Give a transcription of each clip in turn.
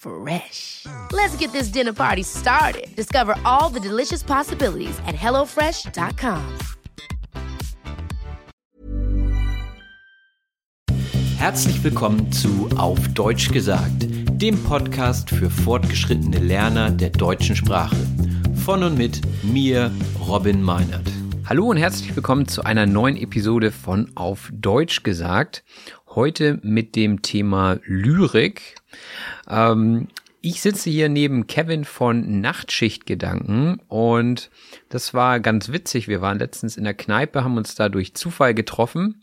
Fresh. Let's get this dinner party started. Discover all the delicious possibilities at HelloFresh.com. Herzlich willkommen zu Auf Deutsch gesagt, dem Podcast für fortgeschrittene Lerner der deutschen Sprache. Von und mit mir, Robin Meinert. Hallo und herzlich willkommen zu einer neuen Episode von Auf Deutsch gesagt. Heute mit dem Thema Lyrik. Ich sitze hier neben Kevin von Nachtschichtgedanken und das war ganz witzig. Wir waren letztens in der Kneipe, haben uns da durch Zufall getroffen.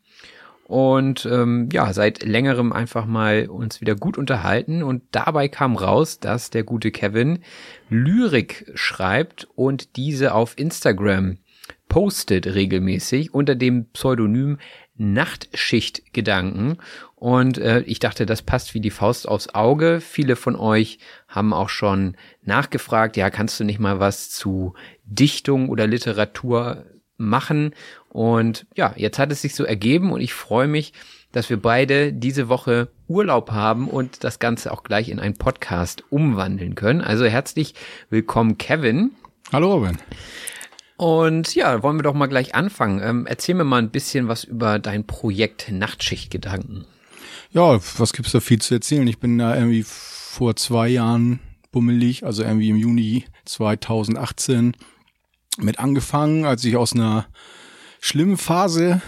Und seit längerem einfach mal uns wieder gut unterhalten und dabei kam raus, dass der gute Kevin Lyrik schreibt und diese auf Instagram postet regelmäßig unter dem Pseudonym Nachtschichtgedanken. Und ich dachte, das passt wie die Faust aufs Auge. Viele von euch haben auch schon nachgefragt, ja, kannst du nicht mal was zu Dichtung oder Literatur machen? Und ja, jetzt hat es sich so ergeben und ich freue mich, dass wir beide diese Woche Urlaub haben und das Ganze auch gleich in einen Podcast umwandeln können. Also herzlich willkommen, Kevin. Hallo, Robin. Und ja, wollen wir doch mal gleich anfangen. Erzähl mir mal ein bisschen was über dein Projekt Nachtschichtgedanken. Ja, was gibt's da viel zu erzählen? Ich bin da irgendwie vor 2 Jahren bummelig, also irgendwie im Juni 2018 mit angefangen, als ich aus einer schlimmen Phase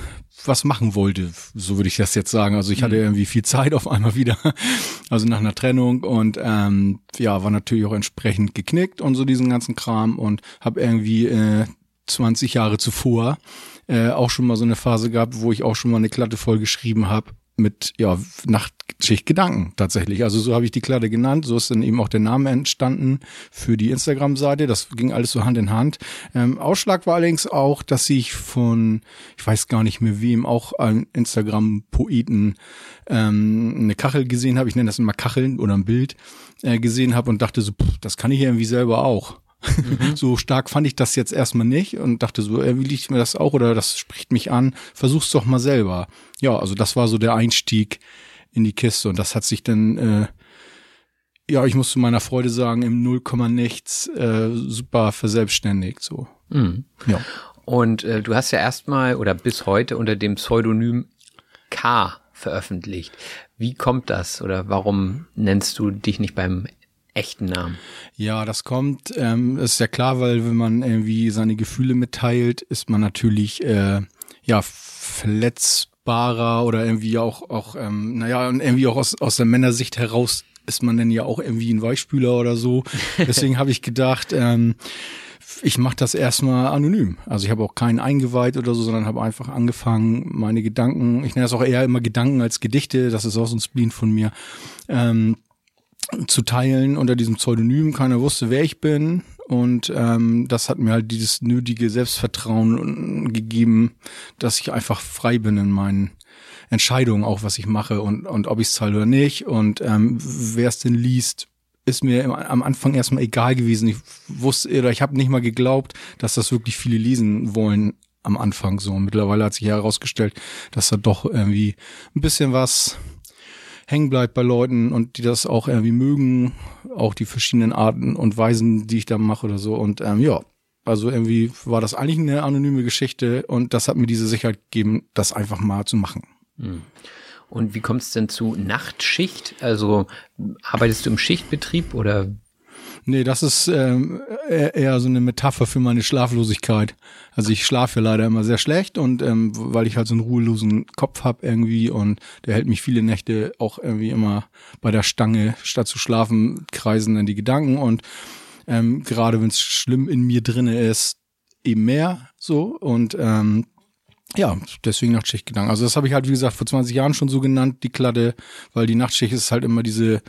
was machen wollte, so würde ich das jetzt sagen. Also ich hatte irgendwie viel Zeit auf einmal wieder, also nach einer Trennung und war natürlich auch entsprechend geknickt und so diesen ganzen Kram und habe irgendwie 20 Jahre zuvor auch schon mal so eine Phase gehabt, wo ich auch schon mal eine Klatte voll geschrieben habe mit Nachtschichtgedanken tatsächlich. Also so habe ich die Klatte genannt, so ist dann eben auch der Name entstanden für die Instagram-Seite. Das ging alles so Hand in Hand. Ausschlag war allerdings auch, dass ich von, ich weiß gar nicht mehr wem, auch einem Instagram-Poeten eine Kachel gesehen habe. Ich nenne das immer Kacheln oder ein Bild gesehen habe und dachte so, das kann ich irgendwie selber auch. Mhm. So stark fand ich das jetzt erstmal nicht und dachte so, wie liegt mir das auch oder das spricht mich an, versuch's doch mal selber. Ja, also das war so der Einstieg in die Kiste und das hat sich dann, ich muss zu meiner Freude sagen, im 0,nichts super verselbstständigt. So. Mhm. Ja. Und du hast ja erstmal oder bis heute unter dem Pseudonym K veröffentlicht. Wie kommt das oder warum nennst du dich nicht beim echten Namen? Ja, das kommt, ist ja klar, weil wenn man irgendwie seine Gefühle mitteilt, ist man natürlich verletzbarer oder irgendwie und irgendwie auch aus der Männersicht heraus ist man dann ja auch irgendwie ein Weichspüler oder so. Deswegen habe ich gedacht, ich mache das erstmal anonym. Also ich habe auch keinen eingeweiht oder so, sondern habe einfach angefangen, meine Gedanken, ich nenne das auch eher immer Gedanken als Gedichte, das ist auch so ein Spleen von mir, zu teilen unter diesem Pseudonym. Keiner wusste, wer ich bin und das hat mir halt dieses nötige Selbstvertrauen gegeben, dass ich einfach frei bin in meinen Entscheidungen, auch was ich mache und ob ich es teile oder nicht und wer es denn liest, ist mir am Anfang erstmal egal gewesen. Ich wusste oder ich habe nicht mal geglaubt, dass das wirklich viele lesen wollen am Anfang so. Und mittlerweile hat sich herausgestellt, dass da doch irgendwie ein bisschen was hängen bleibt bei Leuten und die das auch irgendwie mögen, auch die verschiedenen Arten und Weisen, die ich da mache oder so und also irgendwie war das eigentlich eine anonyme Geschichte und das hat mir diese Sicherheit gegeben, das einfach mal zu machen. Und wie kommst du denn zu Nachtschicht? Also arbeitest du im Schichtbetrieb oder? Nee, das ist eher so eine Metapher für meine Schlaflosigkeit. Also ich schlafe leider immer sehr schlecht und weil ich halt so einen ruhelosen Kopf habe irgendwie und der hält mich viele Nächte auch irgendwie immer bei der Stange. Statt zu schlafen, kreisen dann die Gedanken und gerade wenn es schlimm in mir drinne ist, eben mehr so und ja, deswegen Nachtschichtgedanken. Also das habe ich halt, wie gesagt, vor 20 Jahren schon so genannt, die Klatte, weil die Nachtschicht ist halt immer diese,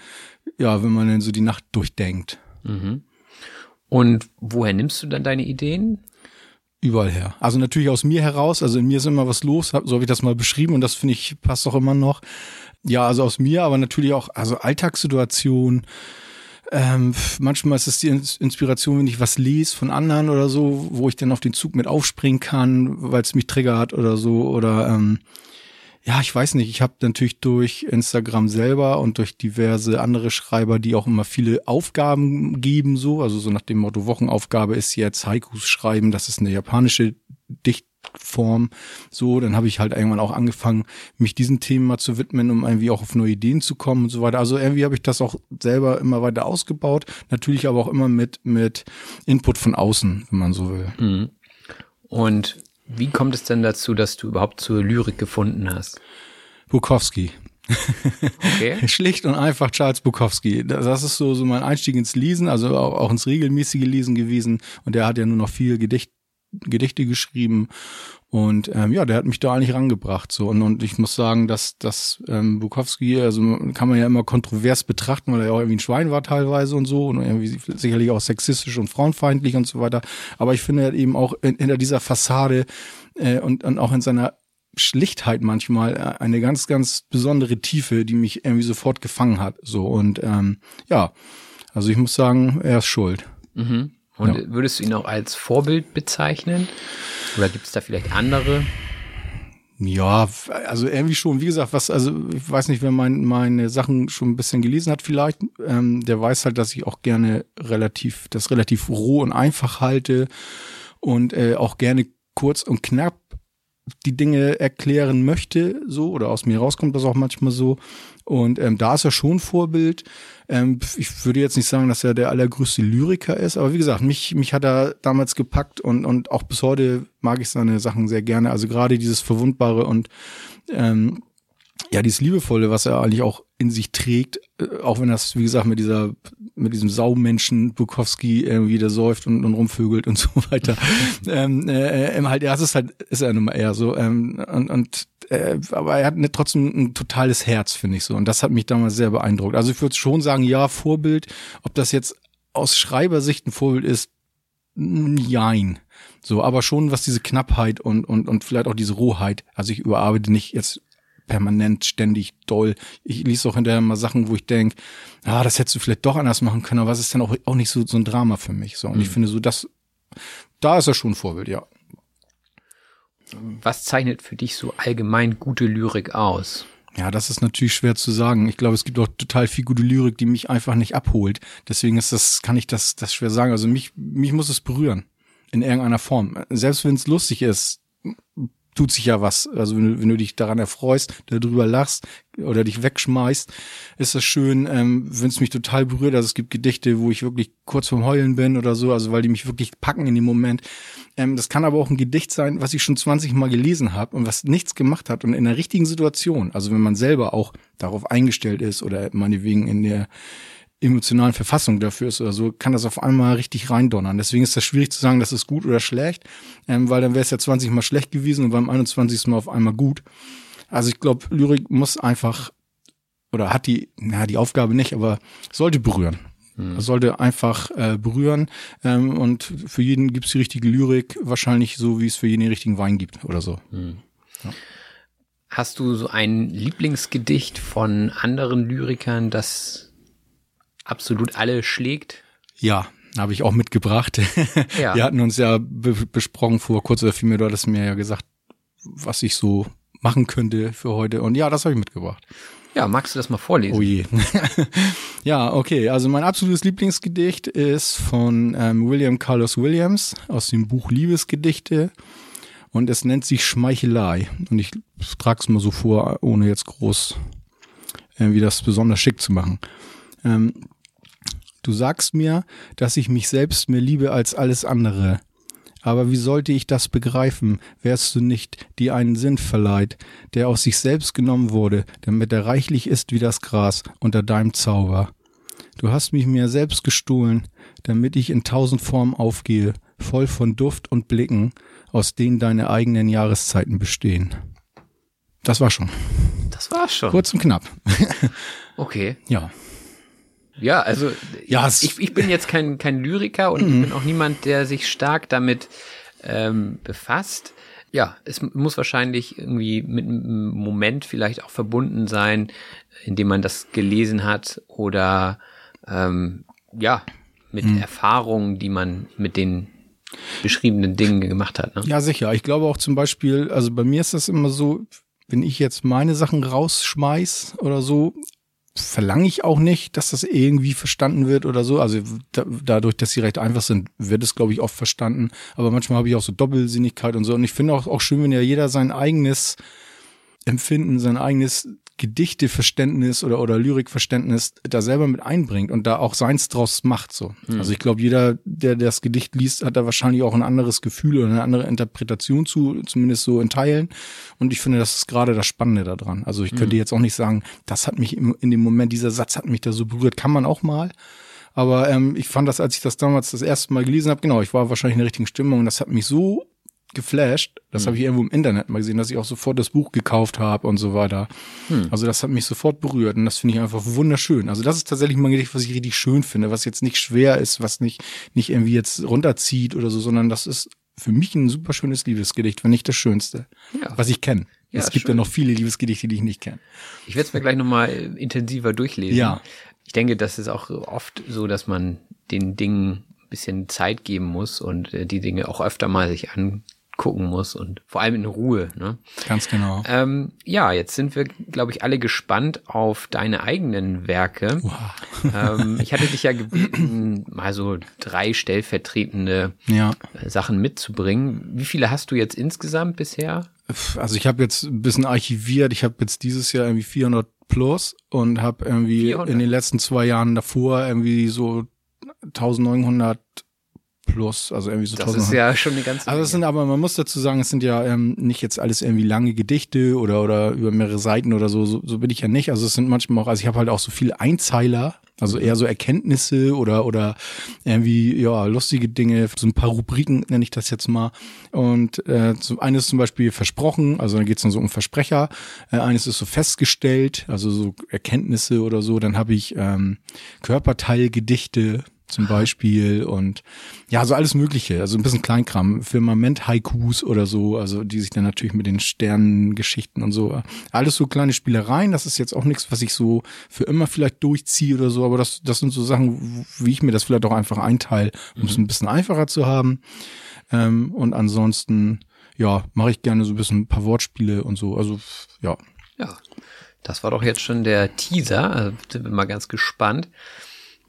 ja, wenn man dann so die Nacht durchdenkt. Mhm. Und woher nimmst du dann deine Ideen? Überall her. Also natürlich aus mir heraus, also in mir ist immer was los, so habe ich das mal beschrieben und das finde ich, passt auch immer noch. Ja, also aus mir, aber natürlich auch, also Alltagssituationen. Manchmal ist es die Inspiration, wenn ich was lese von anderen oder so, wo ich dann auf den Zug mit aufspringen kann, weil es mich triggert oder so. Oder ja, ich weiß nicht, ich habe natürlich durch Instagram selber und durch diverse andere Schreiber, die auch immer viele Aufgaben geben, so, also so nach dem Motto, Wochenaufgabe ist jetzt Haikus schreiben, das ist eine japanische Dichtform, so, dann habe ich halt irgendwann auch angefangen, mich diesen Themen mal zu widmen, um irgendwie auch auf neue Ideen zu kommen und so weiter. Also irgendwie habe ich das auch selber immer weiter ausgebaut, natürlich aber auch immer mit Input von außen, wenn man so will. Und wie kommt es denn dazu, dass du überhaupt zur Lyrik gefunden hast? Bukowski. Okay. Schlicht und einfach Charles Bukowski. Das ist so mein Einstieg ins Lesen, also auch ins regelmäßige Lesen gewesen. Und der hat ja nur noch viel Gedichte geschrieben und ja, der hat mich da eigentlich rangebracht so und ich muss sagen, dass Bukowski, also kann man ja immer kontrovers betrachten, weil er ja auch irgendwie ein Schwein war teilweise und so und irgendwie sicherlich auch sexistisch und frauenfeindlich und so weiter, aber ich finde er hat eben auch hinter dieser Fassade und auch in seiner Schlichtheit manchmal eine ganz, ganz besondere Tiefe, die mich irgendwie sofort gefangen hat so und ja, also ich muss sagen, er ist schuld. Mhm. Und ja. Würdest du ihn auch als Vorbild bezeichnen? Oder gibt es da vielleicht andere? Ja, also irgendwie schon, wie gesagt, ich weiß nicht, wer meine Sachen schon ein bisschen gelesen hat vielleicht, der weiß halt, dass ich auch gerne relativ roh und einfach halte und auch gerne kurz und knapp die Dinge erklären möchte, so, oder aus mir rauskommt das auch manchmal so. Und da ist er schon Vorbild. Ich würde jetzt nicht sagen, dass er der allergrößte Lyriker ist, aber wie gesagt, mich hat er damals gepackt und auch bis heute mag ich seine Sachen sehr gerne. Also gerade dieses Verwundbare und ja, dieses Liebevolle, was er eigentlich auch in sich trägt, auch wenn das, wie gesagt, mit diesem Saumenschen Bukowski irgendwie da säuft und rumvögelt und so weiter. Ist er nun mal eher so. Aber er hat trotzdem ein totales Herz, finde ich so. Und das hat mich damals sehr beeindruckt. Also ich würde schon sagen, ja, Vorbild. Ob das jetzt aus Schreibersicht ein Vorbild ist, jein. So, aber schon was diese Knappheit und vielleicht auch diese Rohheit. Also ich überarbeite nicht jetzt permanent, ständig, doll. Ich lese auch hinterher mal Sachen, wo ich denke, das hättest du vielleicht doch anders machen können, aber was ist denn auch nicht so ein Drama für mich. So. Und ich finde so, da ist er schon ein Vorbild, ja. Was zeichnet für dich so allgemein gute Lyrik aus? Ja, das ist natürlich schwer zu sagen. Ich glaube, es gibt auch total viel gute Lyrik, die mich einfach nicht abholt. Deswegen kann ich das schwer sagen. Also mich muss es berühren. In irgendeiner Form. Selbst wenn es lustig ist, tut sich ja was. Also wenn du dich daran erfreust, darüber lachst oder dich wegschmeißt, ist das schön, wenn es mich total berührt. Also es gibt Gedichte, wo ich wirklich kurz vorm Heulen bin oder so, also weil die mich wirklich packen in dem Moment. Das kann aber auch ein Gedicht sein, was ich schon 20 Mal gelesen habe und was nichts gemacht hat und in der richtigen Situation, also wenn man selber auch darauf eingestellt ist oder meinetwegen in der emotionalen Verfassung dafür ist oder so, kann das auf einmal richtig reindonnern. Deswegen ist das schwierig zu sagen, das ist gut oder schlecht, weil dann wäre es ja 20 Mal schlecht gewesen und beim 21. Mal auf einmal gut. Also ich glaube, Lyrik muss einfach, oder hat die Aufgabe nicht, aber sollte berühren. Mhm. Sollte einfach berühren und für jeden gibt es die richtige Lyrik, wahrscheinlich so, wie es für jeden den richtigen Wein gibt oder so. Mhm. Ja. Hast du so ein Lieblingsgedicht von anderen Lyrikern, das absolut alle schlägt? Ja, habe ich auch mitgebracht. Ja. Wir hatten uns ja besprochen vor kurz oder vielmehr, du hattest mir ja gesagt, was ich so machen könnte für heute. Und ja, das habe ich mitgebracht. Ja, magst du das mal vorlesen? Oh je. Ja, okay. Also mein absolutes Lieblingsgedicht ist von William Carlos Williams aus dem Buch Liebesgedichte. Und es nennt sich Schmeichelei. Und ich trage es mal so vor, ohne jetzt groß irgendwie das besonders schick zu machen. Du sagst mir, dass ich mich selbst mehr liebe als alles andere. Aber wie sollte ich das begreifen? Wärst du nicht, die einen Sinn verleiht, der aus sich selbst genommen wurde, damit er reichlich ist wie das Gras unter deinem Zauber. Du hast mich mir selbst gestohlen, damit ich in 1000 Formen aufgehe, voll von Duft und Blicken, aus denen deine eigenen Jahreszeiten bestehen. Das war schon. Das war schon. Kurz und knapp. Okay. Ja. Ja, also ja, ich bin jetzt kein Lyriker und ich bin auch niemand, der sich stark damit befasst. Ja, es muss wahrscheinlich irgendwie mit einem Moment vielleicht auch verbunden sein, in dem man das gelesen hat oder mit Erfahrungen, die man mit den beschriebenen Dingen gemacht hat. Ne? Ja, sicher. Ich glaube auch zum Beispiel, also bei mir ist das immer so, wenn ich jetzt meine Sachen rausschmeiß oder so, verlange ich auch nicht, dass das irgendwie verstanden wird oder so. Also dadurch, dass sie recht einfach sind, wird es, glaube ich, oft verstanden. Aber manchmal habe ich auch so Doppelsinnigkeit und so. Und ich finde auch schön, wenn ja jeder sein eigenes Empfinden, sein eigenes Gedichteverständnis oder Lyrikverständnis da selber mit einbringt und da auch seins draus macht. So. Also ich glaube, jeder, der das Gedicht liest, hat da wahrscheinlich auch ein anderes Gefühl oder eine andere Interpretation zu, zumindest so in Teilen. Und ich finde, das ist gerade das Spannende daran. Also ich könnte jetzt auch nicht sagen, das hat mich in dem Moment, dieser Satz hat mich da so berührt. Kann man auch mal. Aber ich fand das, als ich das damals das erste Mal gelesen habe, genau, ich war wahrscheinlich in der richtigen Stimmung und das hat mich so geflasht, das habe ich irgendwo im Internet mal gesehen, dass ich auch sofort das Buch gekauft habe und so weiter. Also das hat mich sofort berührt und das finde ich einfach wunderschön. Also das ist tatsächlich mal ein Gedicht, was ich richtig schön finde, was jetzt nicht schwer ist, was nicht irgendwie jetzt runterzieht oder so, sondern das ist für mich ein super schönes Liebesgedicht, wenn nicht das Schönste, was ich kenne. Ja, es gibt ja noch viele Liebesgedichte, die ich nicht kenne. Ich werde es mir gleich nochmal intensiver durchlesen. Ja. Ich denke, das ist auch oft so, dass man den Dingen ein bisschen Zeit geben muss und die Dinge auch öfter mal sich angucken muss und vor allem in Ruhe. Ne? Ganz genau. Jetzt sind wir, glaube ich, alle gespannt auf deine eigenen Werke. Wow. Ich hatte dich ja gebeten, mal so 3 stellvertretende Sachen mitzubringen. Wie viele hast du jetzt insgesamt bisher? Also ich habe jetzt ein bisschen archiviert. Ich habe jetzt dieses Jahr irgendwie 400 plus und habe irgendwie 400. In den letzten 2 Jahren davor irgendwie so 1900 plus, also irgendwie so. Das ist ja schon eine ganze Menge. Also es sind aber, man muss dazu sagen, es sind ja nicht jetzt alles irgendwie lange Gedichte oder über mehrere Seiten oder so bin ich ja nicht. Also es sind manchmal auch, also ich habe halt auch so viele Einzeiler, also eher so Erkenntnisse oder irgendwie, ja, lustige Dinge, so ein paar Rubriken nenne ich das jetzt mal. Und eines zum Beispiel versprochen, also dann geht es dann so um Versprecher. Eines ist so festgestellt, also so Erkenntnisse oder so. Dann habe ich Körperteilgedichte zum Beispiel und ja, so alles Mögliche, also ein bisschen Kleinkram, Firmament-Haikus oder so, also die sich dann natürlich mit den Sternengeschichten und so, alles so kleine Spielereien, das ist jetzt auch nichts, was ich so für immer vielleicht durchziehe oder so, aber das sind so Sachen, wie ich mir das vielleicht auch einfach einteile, um es ein bisschen einfacher zu haben und ansonsten, ja, mache ich gerne so ein bisschen ein paar Wortspiele und so, also ja. Ja, das war doch jetzt schon der Teaser, also sind wir mal ganz gespannt.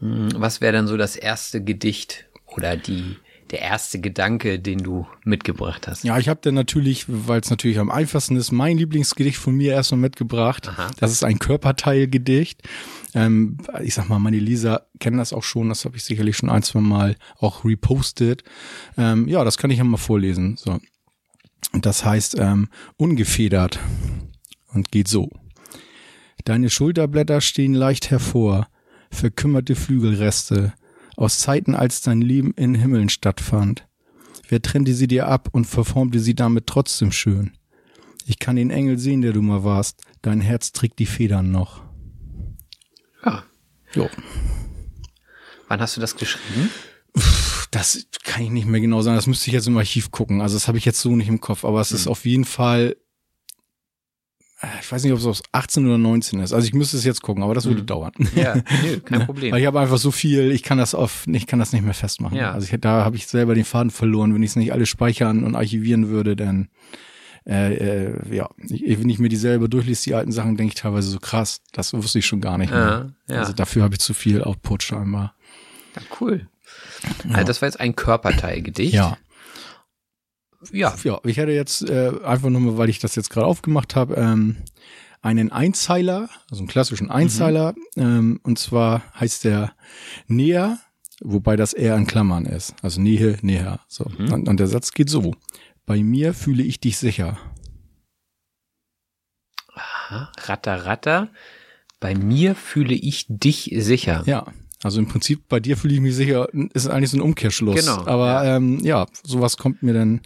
Was wäre dann so das erste Gedicht oder der erste Gedanke, den du mitgebracht hast? Ja, ich habe dann natürlich, weil es natürlich am einfachsten ist, mein Lieblingsgedicht von mir erstmal mitgebracht. Aha. Das ist ein Körperteilgedicht. Ich sag mal, meine Leser kennen das auch schon, das habe ich sicherlich schon 1-2 Mal auch repostet. Das kann ich ja mal vorlesen. So. Das heißt ungefedert und geht so. Deine Schulterblätter stehen leicht hervor. Verkümmerte Flügelreste, aus Zeiten, als dein Leben in Himmeln stattfand. Wer trennte sie dir ab und verformte sie damit trotzdem schön? Ich kann den Engel sehen, der du mal warst. Dein Herz trägt die Federn noch. Ja. Jo. Wann hast du das geschrieben? Das kann ich nicht mehr genau sagen. Das müsste ich jetzt im Archiv gucken. Also das habe ich jetzt so nicht im Kopf. Aber es ist auf jeden Fall, ich weiß nicht, ob es 18 oder 19 ist. Also ich müsste es jetzt gucken, aber das würde dauern. Ja, nö, kein Problem. Weil ich habe einfach so viel, ich kann das nicht mehr festmachen. Ja. Also da habe ich selber den Faden verloren. Wenn ich es nicht alles speichern und archivieren würde, dann wenn ich mir die selber durchlese, die alten Sachen, denke ich teilweise so krass, das wusste ich schon gar nicht mehr. Ja. Also dafür habe ich zu viel Output scheinbar. Ja, cool. Ja. Also das war jetzt ein Körperteilgedicht. Ja. Ja, ich hätte jetzt einfach nur mal, weil ich das jetzt gerade aufgemacht habe, einen Einzeiler, also einen klassischen Einzeiler. Und zwar heißt der Näher, wobei das eher in Klammern ist. Also Nähe, näher. So. Und der Satz geht so. Bei mir fühle ich dich sicher. Aha, ratter, ratter. Bei mir fühle ich dich sicher. Ja, also im Prinzip bei dir fühle ich mich sicher, ist eigentlich so ein Umkehrschluss. Genau. Aber ja, sowas kommt mir dann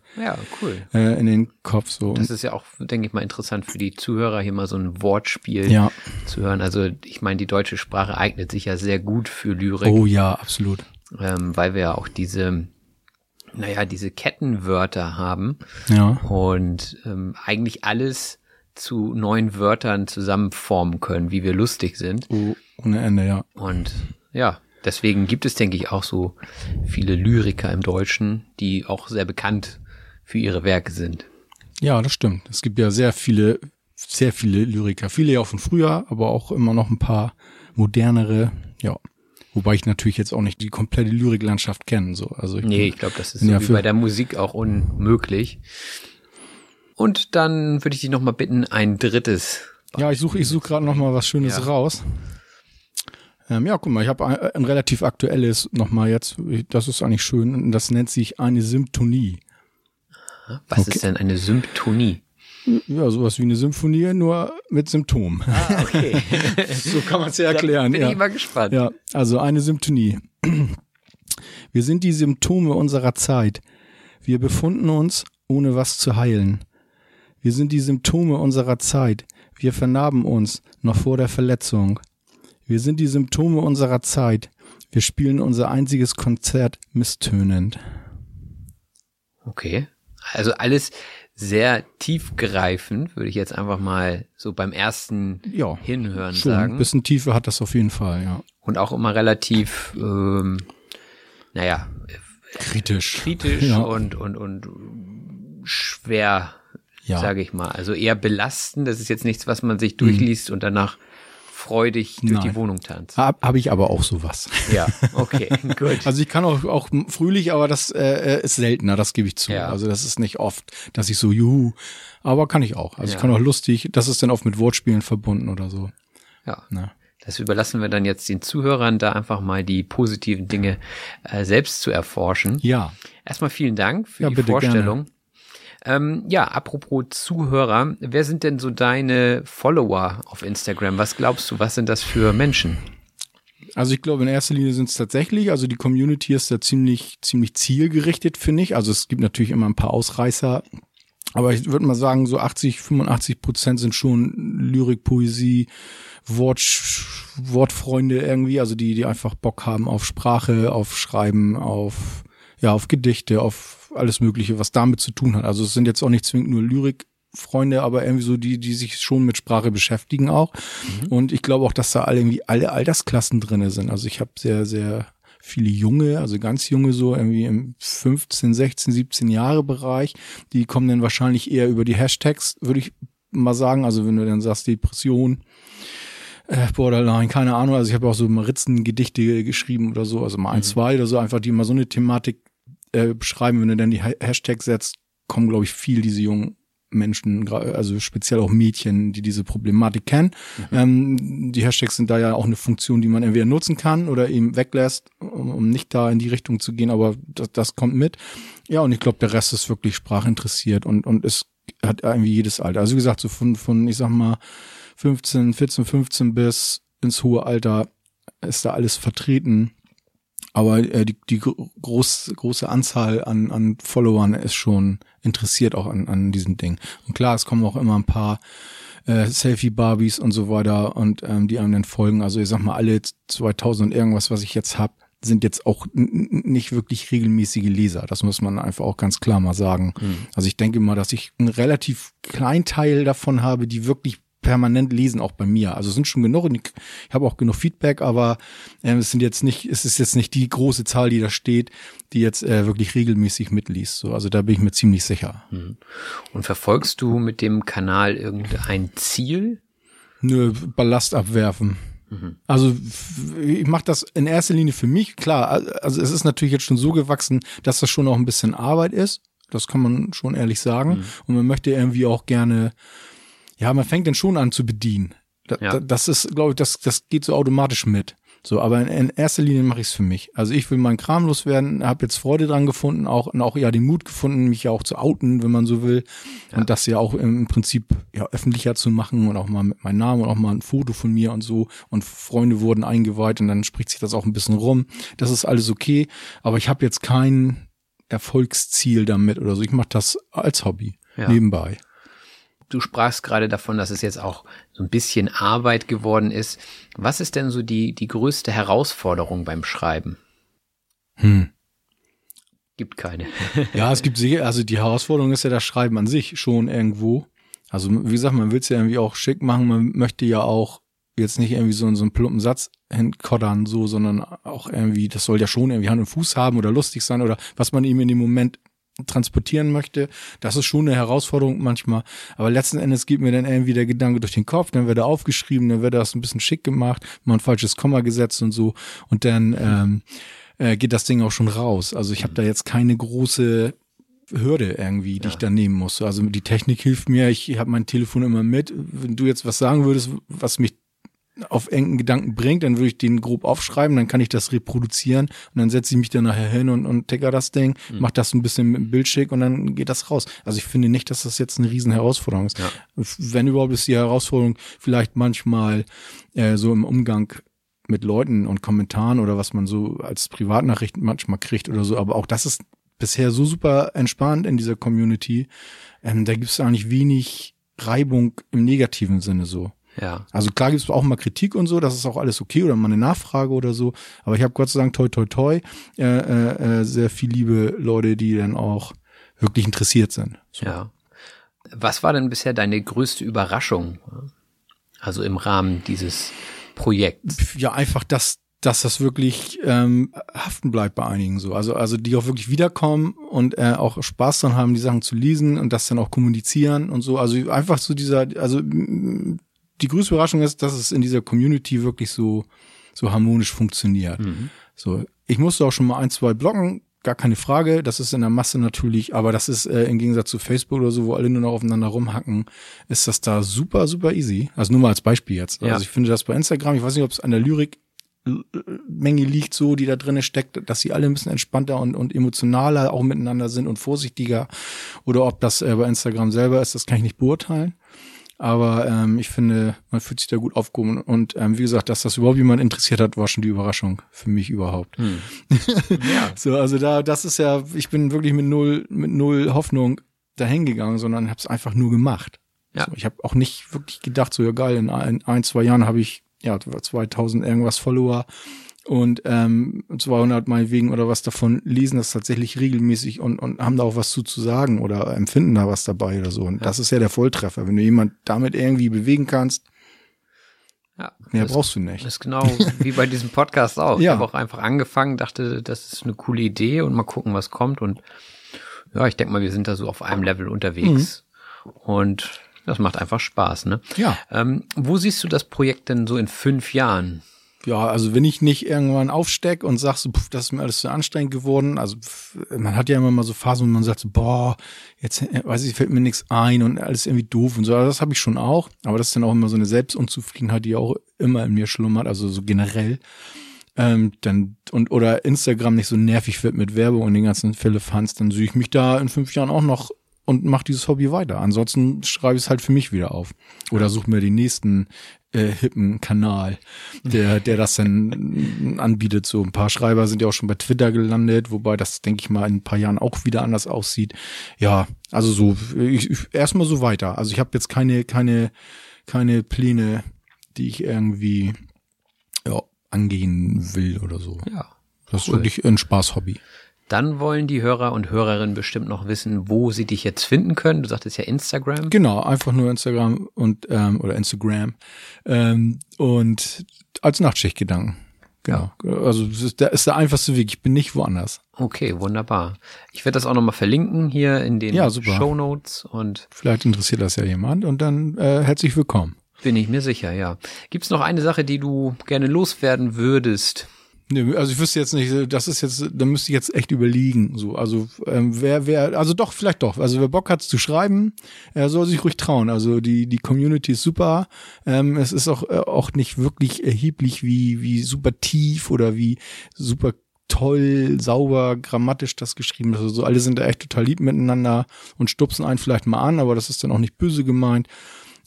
in den Kopf. So. Das ist ja auch, denke ich mal, interessant für die Zuhörer, hier mal so ein Wortspiel zu hören. Also ich meine, die deutsche Sprache eignet sich ja sehr gut für Lyrik. Oh ja, absolut. Weil wir ja auch diese Kettenwörter haben. Ja. Und eigentlich alles zu neuen Wörtern zusammenformen können, wie wir lustig sind. Oh, ohne Ende, ja. Und ja, deswegen gibt es, denke ich, auch so viele Lyriker im Deutschen, die auch sehr bekannt für ihre Werke sind. Ja, das stimmt. Es gibt ja sehr viele Lyriker. Viele ja auch von früher, aber auch immer noch ein paar modernere, ja. Wobei ich natürlich jetzt auch nicht die komplette Lyriklandschaft kenne. So. Also ich glaube, das ist wie bei der Musik auch unmöglich. Und dann würde ich dich nochmal bitten, ein drittes. Ja, ich suche gerade nochmal was Schönes raus. Guck mal, ich habe ein relativ aktuelles nochmal jetzt. Das ist eigentlich schön. Das nennt sich eine Symphonie. Was ist denn eine Symphonie? Ja, sowas wie eine Symphonie, nur mit Symptomen. Ah, okay. So kann man es ja erklären. Bin ich mal gespannt. Ja, also eine Symphonie. Wir sind die Symptome unserer Zeit. Wir befunden uns, ohne was zu heilen. Wir sind die Symptome unserer Zeit. Wir vernarben uns, noch vor der Verletzung. Wir sind die Symptome unserer Zeit. Wir spielen unser einziges Konzert misstönend. Okay, also alles sehr tiefgreifend, würde ich jetzt einfach mal so beim ersten Hinhören schon sagen. Ein bisschen Tiefe hat das auf jeden Fall, ja. Und auch immer relativ, kritisch und schwer, sage ich mal. Also eher belastend, das ist jetzt nichts, was man sich durchliest und danach freudig durch die Wohnung tanzt. Habe ich aber auch sowas. Ja, okay, gut. Also ich kann auch fröhlich, aber das ist seltener, das gebe ich zu. Ja. Also das ist nicht oft, dass ich so juhu, aber kann ich auch. Also ich kann auch lustig, das ist dann oft mit Wortspielen verbunden oder so. Ja, das überlassen wir dann jetzt den Zuhörern, da einfach mal die positiven Dinge selbst zu erforschen. Ja. Erstmal vielen Dank für die Vorstellung. Gerne. Apropos Zuhörer, wer sind denn so deine Follower auf Instagram? Was glaubst du, was sind das für Menschen? Also ich glaube, in erster Linie sind es tatsächlich, also die Community ist da ziemlich zielgerichtet, finde ich. Also es gibt natürlich immer ein paar Ausreißer, aber ich würde mal sagen, so 80-85% sind schon Lyrik, Poesie, Wortfreunde irgendwie, also die einfach Bock haben auf Sprache, auf Schreiben, auf Gedichte, auf alles Mögliche, was damit zu tun hat. Also es sind jetzt auch nicht zwingend nur Lyrikfreunde, aber irgendwie so die sich schon mit Sprache beschäftigen auch. Und ich glaube auch, dass da alle Altersklassen drin sind. Also ich habe sehr, sehr viele junge, also ganz junge, so irgendwie im 15, 16, 17 Jahre Bereich. Die kommen dann wahrscheinlich eher über die Hashtags, würde ich mal sagen. Also wenn du dann sagst, Depression, Borderline, keine Ahnung. Also ich habe auch so mal Ritzengedichte geschrieben oder so, also mal 1, 2 oder so, einfach die mal so eine Thematik beschreiben, wenn du dann die Hashtags setzt, kommen, glaube ich, viel diese jungen Menschen, also speziell auch Mädchen, die diese Problematik kennen. Die Hashtags sind da ja auch eine Funktion, die man entweder nutzen kann oder eben weglässt, um nicht da in die Richtung zu gehen, aber das kommt mit. Ja, und ich glaube, der Rest ist wirklich sprachinteressiert und es hat irgendwie jedes Alter. Also wie gesagt, so von ich sag mal 14, 15 bis ins hohe Alter ist da alles vertreten. Aber die große Anzahl an Followern ist schon interessiert auch an diesem Ding. Und klar, es kommen auch immer ein paar Selfie-Barbies und so weiter und die einem dann folgen. Also ich sag mal, alle 2000 und irgendwas, was ich jetzt hab, sind jetzt auch nicht wirklich regelmäßige Leser. Das muss man einfach auch ganz klar mal sagen. Also ich denke mal, dass ich einen relativ kleinen Teil davon habe, die wirklich permanent lesen, auch bei mir. Also es sind schon genug und ich habe auch genug Feedback, aber es ist jetzt nicht die große Zahl, die da steht, die jetzt wirklich regelmäßig mitliest. So, also da bin ich mir ziemlich sicher. Und verfolgst du mit dem Kanal irgendein Ziel? Nö, Ballast abwerfen. Also ich mache das in erster Linie für mich, klar. Also es ist natürlich jetzt schon so gewachsen, dass das schon auch ein bisschen Arbeit ist. Das kann man schon ehrlich sagen. Und man möchte irgendwie auch gerne Ja, man fängt den schon an zu bedienen. Das ist, glaube ich, das geht so automatisch mit. So, aber in erster Linie mache ich es für mich. Also ich will meinen Kram loswerden, habe jetzt Freude dran gefunden, auch den Mut gefunden, mich ja auch zu outen, wenn man so will. Ja. Und das ja auch im Prinzip ja öffentlicher zu machen und auch mal mit meinem Namen und auch mal ein Foto von mir und so. Und Freunde wurden eingeweiht und dann spricht sich das auch ein bisschen rum. Das ist alles okay, aber ich habe jetzt kein Erfolgsziel damit oder so. Ich mache das als Hobby, nebenbei. Du sprachst gerade davon, dass es jetzt auch so ein bisschen Arbeit geworden ist. Was ist denn so die größte Herausforderung beim Schreiben? Gibt keine. Ja, es gibt sicher, also die Herausforderung ist ja das Schreiben an sich schon irgendwo. Also wie gesagt, man will es ja irgendwie auch schick machen, man möchte ja auch jetzt nicht irgendwie so einen plumpen Satz hinkoddern, so, sondern auch irgendwie, das soll ja schon irgendwie Hand und Fuß haben oder lustig sein oder was man eben in dem Moment transportieren möchte. Das ist schon eine Herausforderung manchmal, aber letzten Endes geht mir dann irgendwie der Gedanke durch den Kopf, dann wird er aufgeschrieben, dann wird das ein bisschen schick gemacht, mal ein falsches Komma gesetzt und so und dann geht das Ding auch schon raus. Also ich habe da jetzt keine große Hürde irgendwie, die ich dann nehmen muss. Also die Technik hilft mir, ich habe mein Telefon immer mit. Wenn du jetzt was sagen würdest, was mich auf engen Gedanken bringt, dann würde ich den grob aufschreiben, dann kann ich das reproduzieren und dann setze ich mich dann nachher hin und ticker das Ding, mache das ein bisschen mit dem Bild schick und dann geht das raus. Also ich finde nicht, dass das jetzt eine riesen Herausforderung ist. Ja. Wenn überhaupt ist die Herausforderung vielleicht manchmal so im Umgang mit Leuten und Kommentaren oder was man so als Privatnachricht manchmal kriegt oder so, aber auch das ist bisher so super entspannt in dieser Community. Da gibt es eigentlich wenig Reibung im negativen Sinne so. Ja. Also klar gibt es auch mal Kritik und so, das ist auch alles okay oder mal eine Nachfrage oder so, aber ich habe Gott sei Dank sehr viel liebe Leute, die dann auch wirklich interessiert sind. So. Ja. Was war denn bisher deine größte Überraschung? Also im Rahmen dieses Projekts? Ja, einfach, dass das wirklich haften bleibt bei einigen so. Also die auch wirklich wiederkommen und auch Spaß dran haben, die Sachen zu lesen und das dann auch kommunizieren und so. Also einfach so die größte Überraschung ist, dass es in dieser Community wirklich so harmonisch funktioniert. So, ich musste auch schon mal 1, 2 blocken, gar keine Frage. Das ist in der Masse natürlich, aber das ist im Gegensatz zu Facebook oder so, wo alle nur noch aufeinander rumhacken, ist das da super, super easy. Also nur mal als Beispiel jetzt. Ja. Also ich finde das bei Instagram, ich weiß nicht, ob es an der Lyrikmenge liegt, so, die da drin steckt, dass sie alle ein bisschen entspannter und emotionaler auch miteinander sind und vorsichtiger. Oder ob das bei Instagram selber ist, das kann ich nicht beurteilen. Aber ich finde, man fühlt sich da gut aufgehoben. Und wie gesagt, dass das überhaupt jemand interessiert hat, war schon die Überraschung für mich überhaupt. Ja. So, also das ist ja, ich bin wirklich mit null Hoffnung dahin gegangen, sondern habe es einfach nur gemacht. Ja. So, ich habe auch nicht wirklich gedacht, so ja geil, in 1, 2 Jahren habe ich 2000 irgendwas Follower und 200 meinetwegen oder was davon lesen das tatsächlich regelmäßig und haben da auch was zu sagen oder empfinden da was dabei oder so. Und das ist ja der Volltreffer. Wenn du jemand damit irgendwie bewegen kannst, mehr brauchst du nicht. Das ist genau wie bei diesem Podcast auch. Ich habe auch einfach angefangen, dachte, das ist eine coole Idee und mal gucken, was kommt. Und ja, ich denke mal, wir sind da so auf einem Level unterwegs. Und das macht einfach Spaß, ne? Ja. Wo siehst du das Projekt denn so in 5 Jahren? Ja, also wenn ich nicht irgendwann aufstecke und sag so, pff, das ist mir alles zu anstrengend geworden, also man hat ja immer mal so Phasen, wo man sagt so, boah, jetzt weiß ich, fällt mir nichts ein und alles irgendwie doof und so, also das habe ich schon auch, aber das ist dann auch immer so eine Selbstunzufriedenheit, die auch immer in mir schlummert, also so generell. Dann oder Instagram nicht so nervig wird mit Werbung und den ganzen Fans, dann sehe ich mich da in 5 Jahren auch noch und mache dieses Hobby weiter. Ansonsten schreibe ich es halt für mich wieder auf oder suche mir den nächsten hippen Kanal, der das dann anbietet. So ein paar Schreiber sind ja auch schon bei Twitter gelandet, wobei das, denke ich mal, in ein paar Jahren auch wieder anders aussieht. Ja, also so erstmal so weiter. Also ich habe jetzt keine Pläne, die ich irgendwie angehen will oder so. Ja, das ist wirklich ein Spaßhobby. Dann wollen die Hörer und Hörerinnen bestimmt noch wissen, wo sie dich jetzt finden können. Du sagtest ja Instagram. Genau, einfach nur Instagram oder Instagram und als Nachtschichtgedanken. Genau. Ja. Also das ist der einfachste Weg. Ich bin nicht woanders. Okay, wunderbar. Ich werde das auch nochmal verlinken hier in den Shownotes. Und vielleicht interessiert das ja jemand und dann herzlich willkommen. Bin ich mir sicher, ja. Gibt es noch eine Sache, die du gerne loswerden würdest? Nee, also ich wüsste jetzt nicht, das ist jetzt, da müsste ich jetzt echt überlegen. So, also wer, also wer Bock hat zu schreiben, soll sich ruhig trauen. Also die Community ist super. Es ist auch nicht wirklich erheblich, wie super tief oder wie super toll, sauber, grammatisch das geschrieben ist. Also so, alle sind da echt total lieb miteinander und stupsen einen vielleicht mal an, aber das ist dann auch nicht böse gemeint.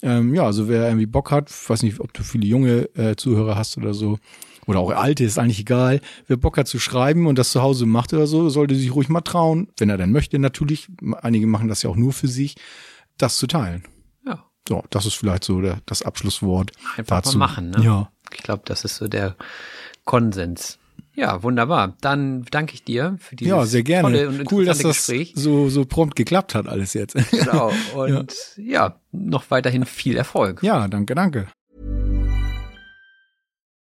Ja, also wer irgendwie Bock hat, weiß nicht, ob du viele junge Zuhörer hast oder so, oder auch alte, ist eigentlich egal. Wer Bock hat zu schreiben und das zu Hause macht oder so, sollte sich ruhig mal trauen, wenn er denn möchte natürlich, einige machen das ja auch nur für sich, das zu teilen. Ja. So, das ist vielleicht so das Abschlusswort einfach dazu. Mal machen, ne? Ja. Ich glaube, das ist so der Konsens. Ja, wunderbar. Dann danke ich dir für dieses tolle und interessante Gespräch. Ja, sehr gerne. Cool, dass das so prompt geklappt hat alles jetzt. Genau. Und ja, noch weiterhin viel Erfolg. Ja, danke.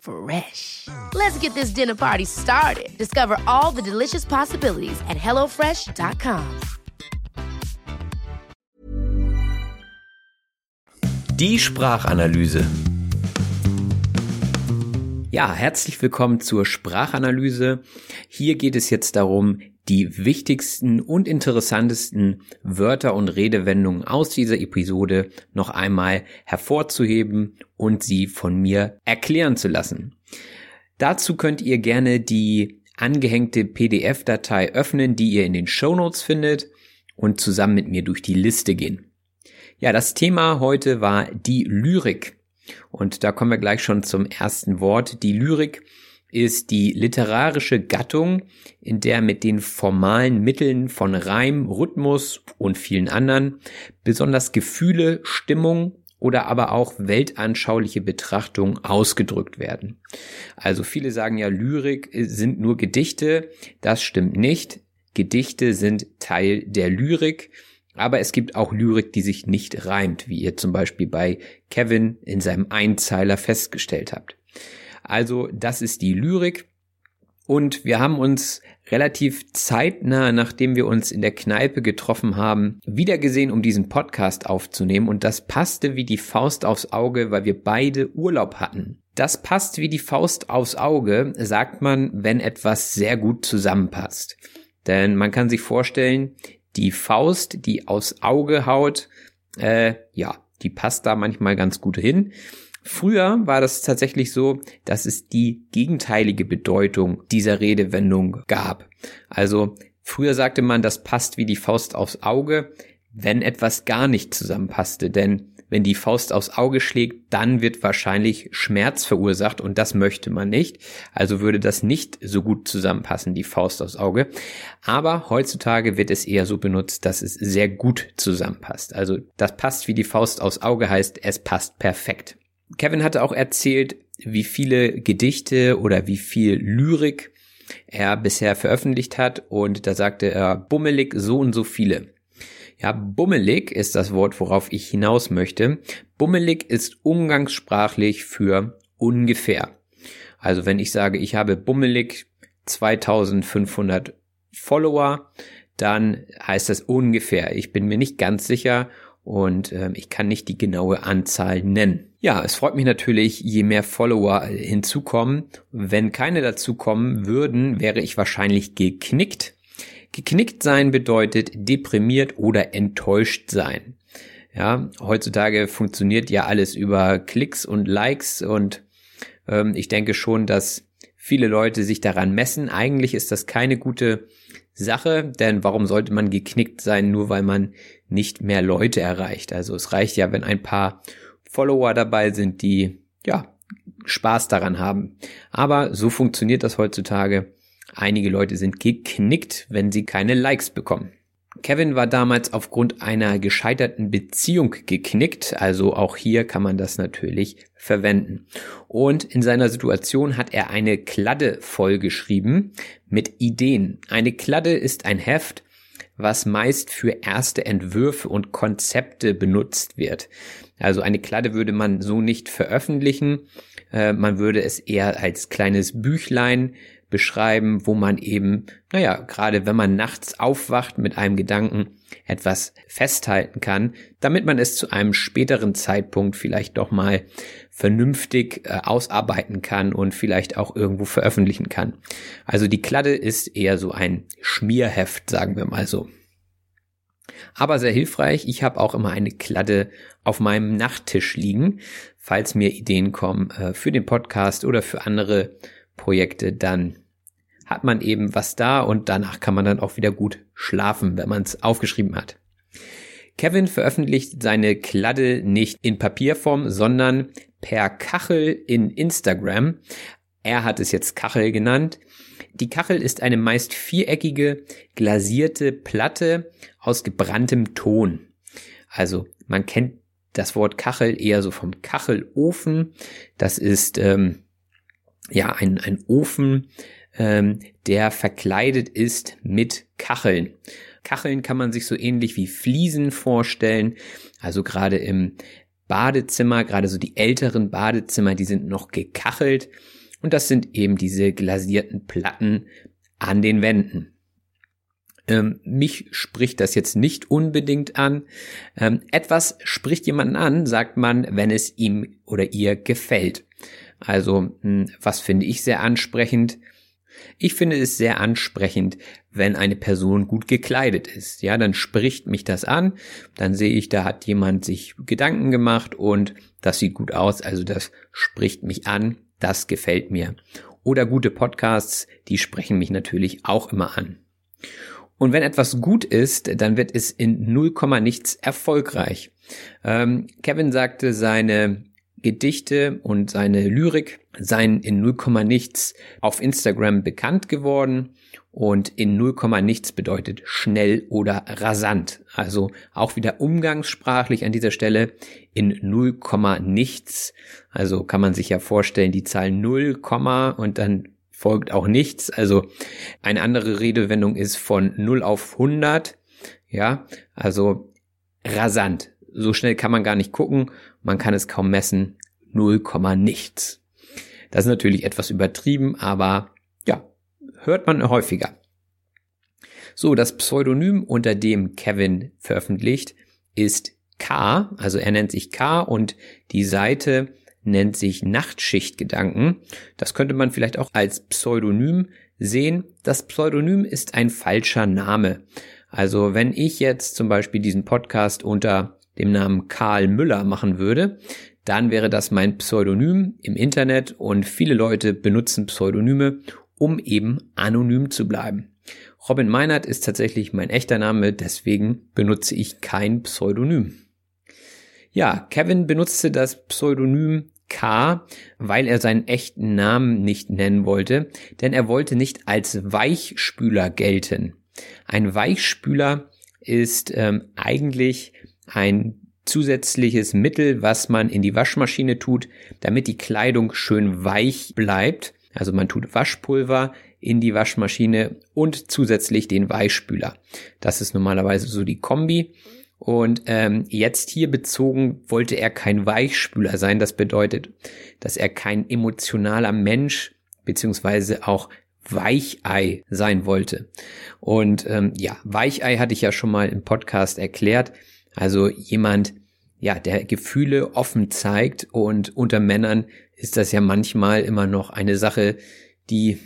Fresh. Let's get this dinner party started. Discover all the delicious possibilities at HelloFresh.com. Die Sprachanalyse. Ja, herzlich willkommen zur Sprachanalyse. Hier geht es jetzt darum, die wichtigsten und interessantesten Wörter und Redewendungen aus dieser Episode noch einmal hervorzuheben und sie von mir erklären zu lassen. Dazu könnt ihr gerne die angehängte PDF-Datei öffnen, die ihr in den Shownotes findet, und zusammen mit mir durch die Liste gehen. Ja, das Thema heute war die Lyrik. Und da kommen wir gleich schon zum ersten Wort. Die Lyrik ist die literarische Gattung, in der mit den formalen Mitteln von Reim, Rhythmus und vielen anderen besonders Gefühle, Stimmung oder aber auch weltanschauliche Betrachtungen ausgedrückt werden. Also viele sagen ja, Lyrik sind nur Gedichte. Das stimmt nicht. Gedichte sind Teil der Lyrik. Aber es gibt auch Lyrik, die sich nicht reimt, wie ihr zum Beispiel bei Kevin in seinem Einzeiler festgestellt habt. Also das ist die Lyrik, und wir haben uns relativ zeitnah, nachdem wir uns in der Kneipe getroffen haben, wiedergesehen, um diesen Podcast aufzunehmen, und das passte wie die Faust aufs Auge, weil wir beide Urlaub hatten. Das passt wie die Faust aufs Auge, sagt man, wenn etwas sehr gut zusammenpasst. Denn man kann sich vorstellen, die Faust, die aufs Auge haut, die passt da manchmal ganz gut hin. Früher war das tatsächlich so, dass es die gegenteilige Bedeutung dieser Redewendung gab. Also früher sagte man, das passt wie die Faust aufs Auge, wenn etwas gar nicht zusammenpasste. Denn wenn die Faust aufs Auge schlägt, dann wird wahrscheinlich Schmerz verursacht, und das möchte man nicht. Also würde das nicht so gut zusammenpassen, die Faust aufs Auge. Aber heutzutage wird es eher so benutzt, dass es sehr gut zusammenpasst. Also das passt wie die Faust aufs Auge heißt, es passt perfekt. Kevin hatte auch erzählt, wie viele Gedichte oder wie viel Lyrik er bisher veröffentlicht hat, und da sagte er bummelig so und so viele. Ja, bummelig ist das Wort, worauf ich hinaus möchte. Bummelig ist umgangssprachlich für ungefähr. Also wenn ich sage, ich habe bummelig 2500 Follower, dann heißt das ungefähr. Ich bin mir nicht ganz sicher und ich kann nicht die genaue Anzahl nennen. Ja, es freut mich natürlich, je mehr Follower hinzukommen. Wenn keine dazukommen würden, wäre ich wahrscheinlich geknickt. Geknickt sein bedeutet deprimiert oder enttäuscht sein. Ja, heutzutage funktioniert ja alles über Klicks und Likes, und ich denke schon, dass viele Leute sich daran messen. Eigentlich ist das keine gute Sache, denn warum sollte man geknickt sein, nur weil man nicht mehr Leute erreicht? Also es reicht ja, wenn ein paar Follower dabei sind, die ja Spaß daran haben. Aber so funktioniert das heutzutage. Einige Leute sind geknickt, wenn sie keine Likes bekommen. Kevin war damals aufgrund einer gescheiterten Beziehung geknickt, also auch hier kann man das natürlich verwenden. Und in seiner Situation hat er eine Kladde vollgeschrieben mit Ideen. Eine Kladde ist ein Heft, was meist für erste Entwürfe und Konzepte benutzt wird. Also eine Kladde würde man so nicht veröffentlichen, man würde es eher als kleines Büchlein beschreiben, wo man eben, gerade wenn man nachts aufwacht mit einem Gedanken, etwas festhalten kann, damit man es zu einem späteren Zeitpunkt vielleicht doch mal vernünftig ausarbeiten kann und vielleicht auch irgendwo veröffentlichen kann. Also die Kladde ist eher so ein Schmierheft, sagen wir mal so. Aber sehr hilfreich, ich habe auch immer eine Kladde auf meinem Nachttisch liegen. Falls mir Ideen kommen für den Podcast oder für andere Projekte, dann hat man eben was da und danach kann man dann auch wieder gut schlafen, wenn man es aufgeschrieben hat. Kevin veröffentlicht seine Kladde nicht in Papierform, sondern per Kachel in Instagram. Er hat es jetzt Kachel genannt. Die Kachel ist eine meist viereckige, glasierte Platte aus gebranntem Ton. Also man kennt das Wort Kachel eher so vom Kachelofen. Das ist ein Ofen, der verkleidet ist mit Kacheln. Kacheln kann man sich so ähnlich wie Fliesen vorstellen. Also gerade im Badezimmer, gerade so die älteren Badezimmer, die sind noch gekachelt. Und das sind eben diese glasierten Platten an den Wänden. Mich spricht das jetzt nicht unbedingt an. Etwas spricht jemanden an, sagt man, wenn es ihm oder ihr gefällt. Also, was finde ich sehr ansprechend? Ich finde es sehr ansprechend, wenn eine Person gut gekleidet ist. Ja, dann spricht mich das an, dann sehe ich, da hat jemand sich Gedanken gemacht und das sieht gut aus, also das spricht mich an, das gefällt mir. Oder gute Podcasts, die sprechen mich natürlich auch immer an. Und wenn etwas gut ist, dann wird es in 0, nichts erfolgreich. Kevin sagte, seine Gedichte und seine Lyrik seien in 0, nichts auf Instagram bekannt geworden und in 0, nichts bedeutet schnell oder rasant. Also auch wieder umgangssprachlich an dieser Stelle in 0, nichts. Also kann man sich ja vorstellen, die Zahl 0, und dann folgt auch nichts. Also eine andere Redewendung ist von 0 auf 100. Ja, also rasant. So schnell kann man gar nicht gucken, man kann es kaum messen, 0, nichts. Das ist natürlich etwas übertrieben, aber ja, hört man häufiger. So, das Pseudonym, unter dem Kevin veröffentlicht, ist K, also er nennt sich K und die Seite nennt sich Nachtschichtgedanken. Das könnte man vielleicht auch als Pseudonym sehen. Das Pseudonym ist ein falscher Name. Also wenn ich jetzt zum Beispiel diesen Podcast unter dem Namen Karl Müller machen würde, dann wäre das mein Pseudonym im Internet und viele Leute benutzen Pseudonyme, um eben anonym zu bleiben. Robin Meinert ist tatsächlich mein echter Name, deswegen benutze ich kein Pseudonym. Ja, Kevin benutzte das Pseudonym K, weil er seinen echten Namen nicht nennen wollte, denn er wollte nicht als Weichspüler gelten. Ein Weichspüler ist eigentlich ein zusätzliches Mittel, was man in die Waschmaschine tut, damit die Kleidung schön weich bleibt. Also man tut Waschpulver in die Waschmaschine und zusätzlich den Weichspüler. Das ist normalerweise so die Kombi. Und jetzt hier bezogen wollte er kein Weichspüler sein. Das bedeutet, dass er kein emotionaler Mensch beziehungsweise auch Weichei sein wollte. Und Weichei hatte ich ja schon mal im Podcast erklärt. Also jemand, der Gefühle offen zeigt und unter Männern ist das ja manchmal immer noch eine Sache, die,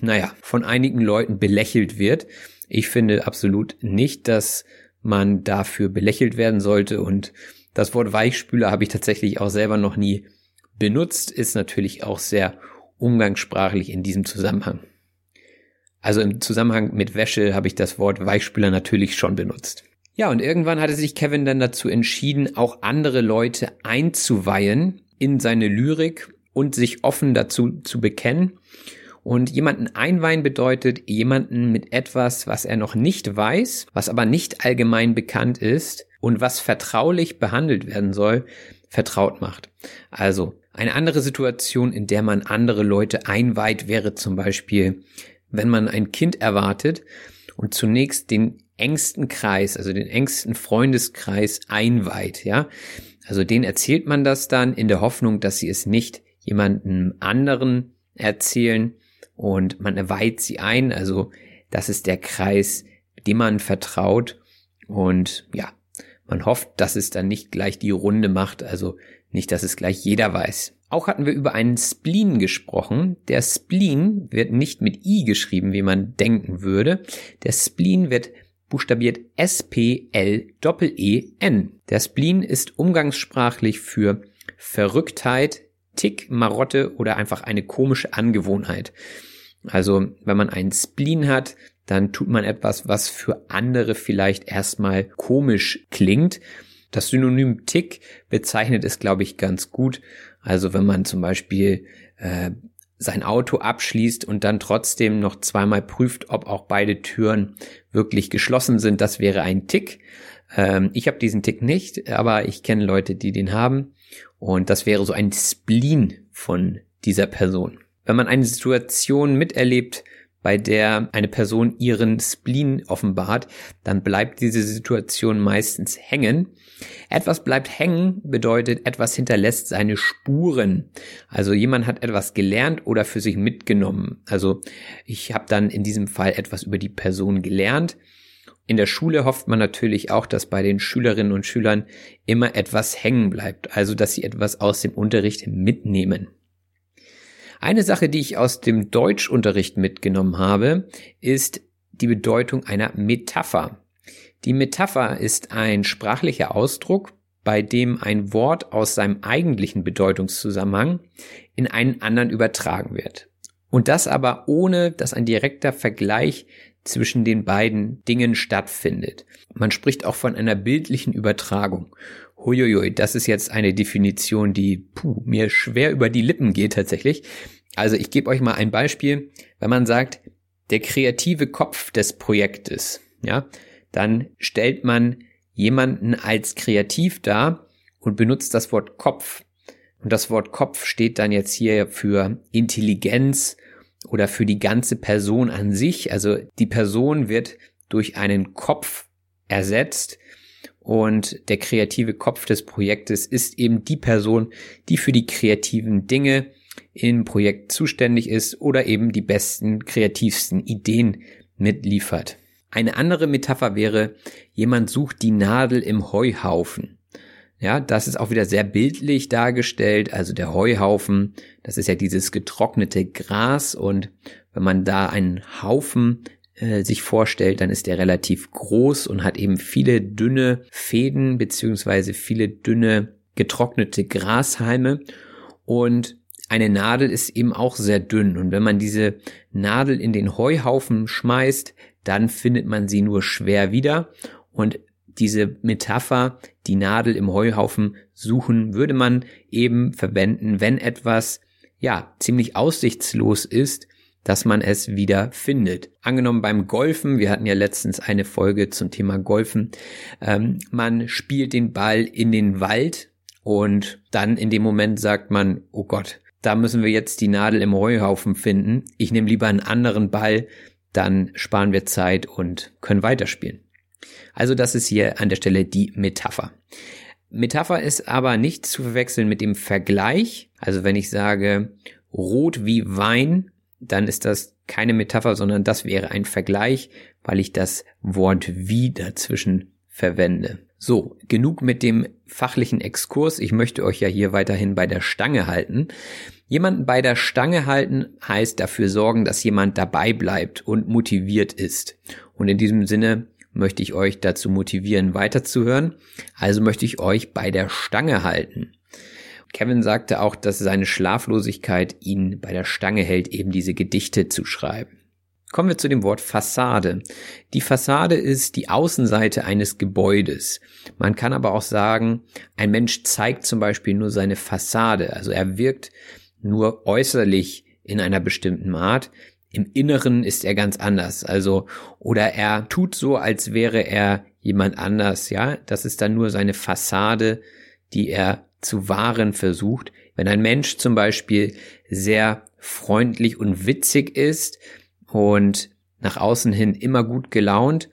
von einigen Leuten belächelt wird. Ich finde absolut nicht, dass man dafür belächelt werden sollte und das Wort Weichspüler habe ich tatsächlich auch selber noch nie benutzt, ist natürlich auch sehr umgangssprachlich in diesem Zusammenhang. Also im Zusammenhang mit Wäsche habe ich das Wort Weichspüler natürlich schon benutzt. Ja, und irgendwann hatte sich Kevin dann dazu entschieden, auch andere Leute einzuweihen in seine Lyrik und sich offen dazu zu bekennen. Und jemanden einweihen bedeutet, jemanden mit etwas, was er noch nicht weiß, was aber nicht allgemein bekannt ist und was vertraulich behandelt werden soll, vertraut macht. Also eine andere Situation, in der man andere Leute einweiht, wäre zum Beispiel, wenn man ein Kind erwartet und zunächst den engsten Kreis, also den engsten Freundeskreis einweiht, ja. Also denen erzählt man das dann in der Hoffnung, dass sie es nicht jemandem anderen erzählen, und man weiht sie ein, also das ist der Kreis, dem man vertraut, und ja, man hofft, dass es dann nicht gleich die Runde macht, also nicht, dass es gleich jeder weiß. Auch hatten wir über einen Spleen gesprochen. Der Spleen wird nicht mit I geschrieben, wie man denken würde. Der Spleen wird buchstabiert S-P-L-E-E-N. Der Spleen ist umgangssprachlich für Verrücktheit, Tick, Marotte oder einfach eine komische Angewohnheit. Also wenn man einen Spleen hat, dann tut man etwas, was für andere vielleicht erstmal komisch klingt. Das Synonym Tick bezeichnet es, glaube ich, ganz gut. Also wenn man zum Beispiel sein Auto abschließt und dann trotzdem noch zweimal prüft, ob auch beide Türen wirklich geschlossen sind, das wäre ein Tick. Ich habe diesen Tick nicht, aber ich kenne Leute, die den haben. Und das wäre so ein Spleen von dieser Person. Wenn man eine Situation miterlebt, bei der eine Person ihren Spleen offenbart, dann bleibt diese Situation meistens hängen. Etwas bleibt hängen bedeutet, etwas hinterlässt seine Spuren. Also jemand hat etwas gelernt oder für sich mitgenommen. Also ich habe dann in diesem Fall etwas über die Person gelernt. In der Schule hofft man natürlich auch, dass bei den Schülerinnen und Schülern immer etwas hängen bleibt, also dass sie etwas aus dem Unterricht mitnehmen. Eine Sache, die ich aus dem Deutschunterricht mitgenommen habe, ist die Bedeutung einer Metapher. Die Metapher ist ein sprachlicher Ausdruck, bei dem ein Wort aus seinem eigentlichen Bedeutungszusammenhang in einen anderen übertragen wird. Und das aber ohne, dass ein direkter Vergleich zwischen den beiden Dingen stattfindet. Man spricht auch von einer bildlichen Übertragung. Huiuiui, das ist jetzt eine Definition, die mir schwer über die Lippen geht tatsächlich. Also ich gebe euch mal ein Beispiel. Wenn man sagt, der kreative Kopf des Projektes, ja, dann stellt man jemanden als kreativ dar und benutzt das Wort Kopf. Und das Wort Kopf steht dann jetzt hier für Intelligenz oder für die ganze Person an sich. Also die Person wird durch einen Kopf ersetzt und der kreative Kopf des Projektes ist eben die Person, die für die kreativen Dinge im Projekt zuständig ist oder eben die besten, kreativsten Ideen mitliefert. Eine andere Metapher wäre, jemand sucht die Nadel im Heuhaufen. Ja, das ist auch wieder sehr bildlich dargestellt, also der Heuhaufen, das ist ja dieses getrocknete Gras, und wenn man da einen Haufen sich vorstellt, dann ist der relativ groß und hat eben viele dünne Fäden beziehungsweise viele dünne getrocknete Grashalme, und eine Nadel ist eben auch sehr dünn, und wenn man diese Nadel in den Heuhaufen schmeißt, dann findet man sie nur schwer wieder, und diese Metapher, die Nadel im Heuhaufen suchen, würde man eben verwenden, wenn etwas, ja, ziemlich aussichtslos ist, dass man es wieder findet. Angenommen beim Golfen, wir hatten ja letztens eine Folge zum Thema Golfen, man spielt den Ball in den Wald und dann in dem Moment sagt man, oh Gott, da müssen wir jetzt die Nadel im Heuhaufen finden, ich nehme lieber einen anderen Ball, dann sparen wir Zeit und können weiterspielen. Also das ist hier an der Stelle die Metapher. Metapher ist aber nicht zu verwechseln mit dem Vergleich. Also wenn ich sage, rot wie Wein, dann ist das keine Metapher, sondern das wäre ein Vergleich, weil ich das Wort wie dazwischen verwende. So, genug mit dem fachlichen Exkurs. Ich möchte euch ja hier weiterhin bei der Stange halten. Jemanden bei der Stange halten heißt dafür sorgen, dass jemand dabei bleibt und motiviert ist. Und in diesem Sinne möchte ich euch dazu motivieren, weiterzuhören. Also möchte ich euch bei der Stange halten. Kevin sagte auch, dass seine Schlaflosigkeit ihn bei der Stange hält, eben diese Gedichte zu schreiben. Kommen wir zu dem Wort Fassade. Die Fassade ist die Außenseite eines Gebäudes. Man kann aber auch sagen, ein Mensch zeigt zum Beispiel nur seine Fassade. Also er wirkt nur äußerlich in einer bestimmten Art. Im Inneren ist er ganz anders. Also, oder er tut so, als wäre er jemand anders. Ja, das ist dann nur seine Fassade, die er zu wahren versucht. Wenn ein Mensch zum Beispiel sehr freundlich und witzig ist, und nach außen hin immer gut gelaunt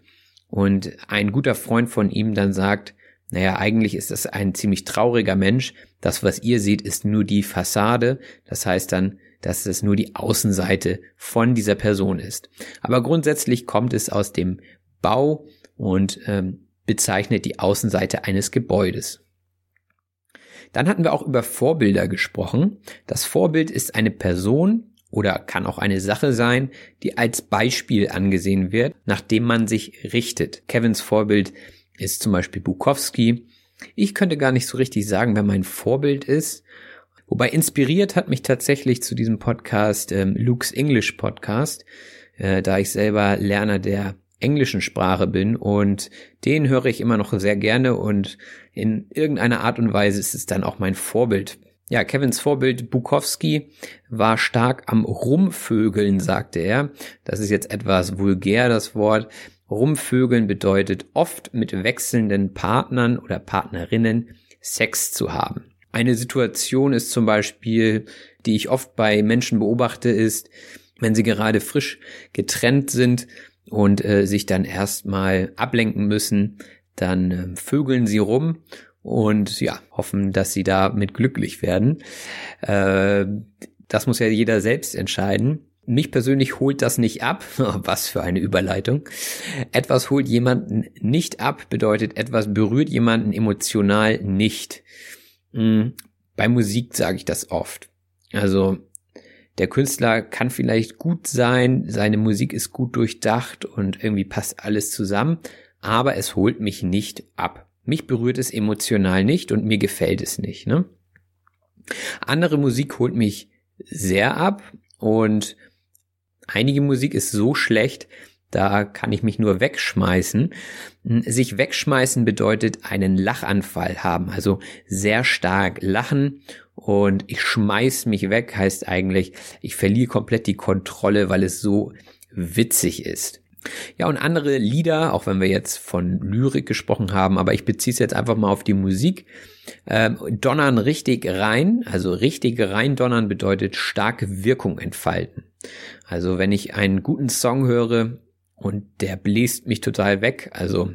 und ein guter Freund von ihm dann sagt, naja, eigentlich ist das ein ziemlich trauriger Mensch, das, was ihr seht, ist nur die Fassade, das heißt dann, dass es nur die Außenseite von dieser Person ist. Aber grundsätzlich kommt es aus dem Bau und bezeichnet die Außenseite eines Gebäudes. Dann hatten wir auch über Vorbilder gesprochen. Das Vorbild ist eine Person, oder kann auch eine Sache sein, die als Beispiel angesehen wird, nach dem man sich richtet. Kevins Vorbild ist zum Beispiel Bukowski. Ich könnte gar nicht so richtig sagen, wer mein Vorbild ist. Wobei inspiriert hat mich tatsächlich zu diesem Podcast Luke's English Podcast, da ich selber Lerner der englischen Sprache bin und den höre ich immer noch sehr gerne und in irgendeiner Art und Weise ist es dann auch mein Vorbild. Ja, Kevins Vorbild Bukowski war stark am Rumvögeln, sagte er. Das ist jetzt etwas vulgär, das Wort. Rumvögeln bedeutet oft mit wechselnden Partnern oder Partnerinnen Sex zu haben. Eine Situation ist zum Beispiel, die ich oft bei Menschen beobachte, ist, wenn sie gerade frisch getrennt sind und sich dann erstmal ablenken müssen, dann vögeln sie rum. Und ja, hoffen, dass sie damit glücklich werden. Das muss ja jeder selbst entscheiden. Mich persönlich holt das nicht ab. Was für eine Überleitung. Etwas holt jemanden nicht ab, bedeutet etwas berührt jemanden emotional nicht. Bei Musik sage ich das oft. Also der Künstler kann vielleicht gut sein, seine Musik ist gut durchdacht und irgendwie passt alles zusammen, aber es holt mich nicht ab. Mich berührt es emotional nicht und mir gefällt es nicht, ne? Andere Musik holt mich sehr ab und einige Musik ist so schlecht, da kann ich mich nur wegschmeißen. Sich wegschmeißen bedeutet einen Lachanfall haben, also sehr stark lachen und ich schmeiß mich weg heißt eigentlich, ich verliere komplett die Kontrolle, weil es so witzig ist. Ja, und andere Lieder, auch wenn wir jetzt von Lyrik gesprochen haben, aber ich beziehe es jetzt einfach mal auf die Musik, donnern richtig rein, also richtig reindonnern bedeutet starke Wirkung entfalten. Also wenn ich einen guten Song höre und der bläst mich total weg, also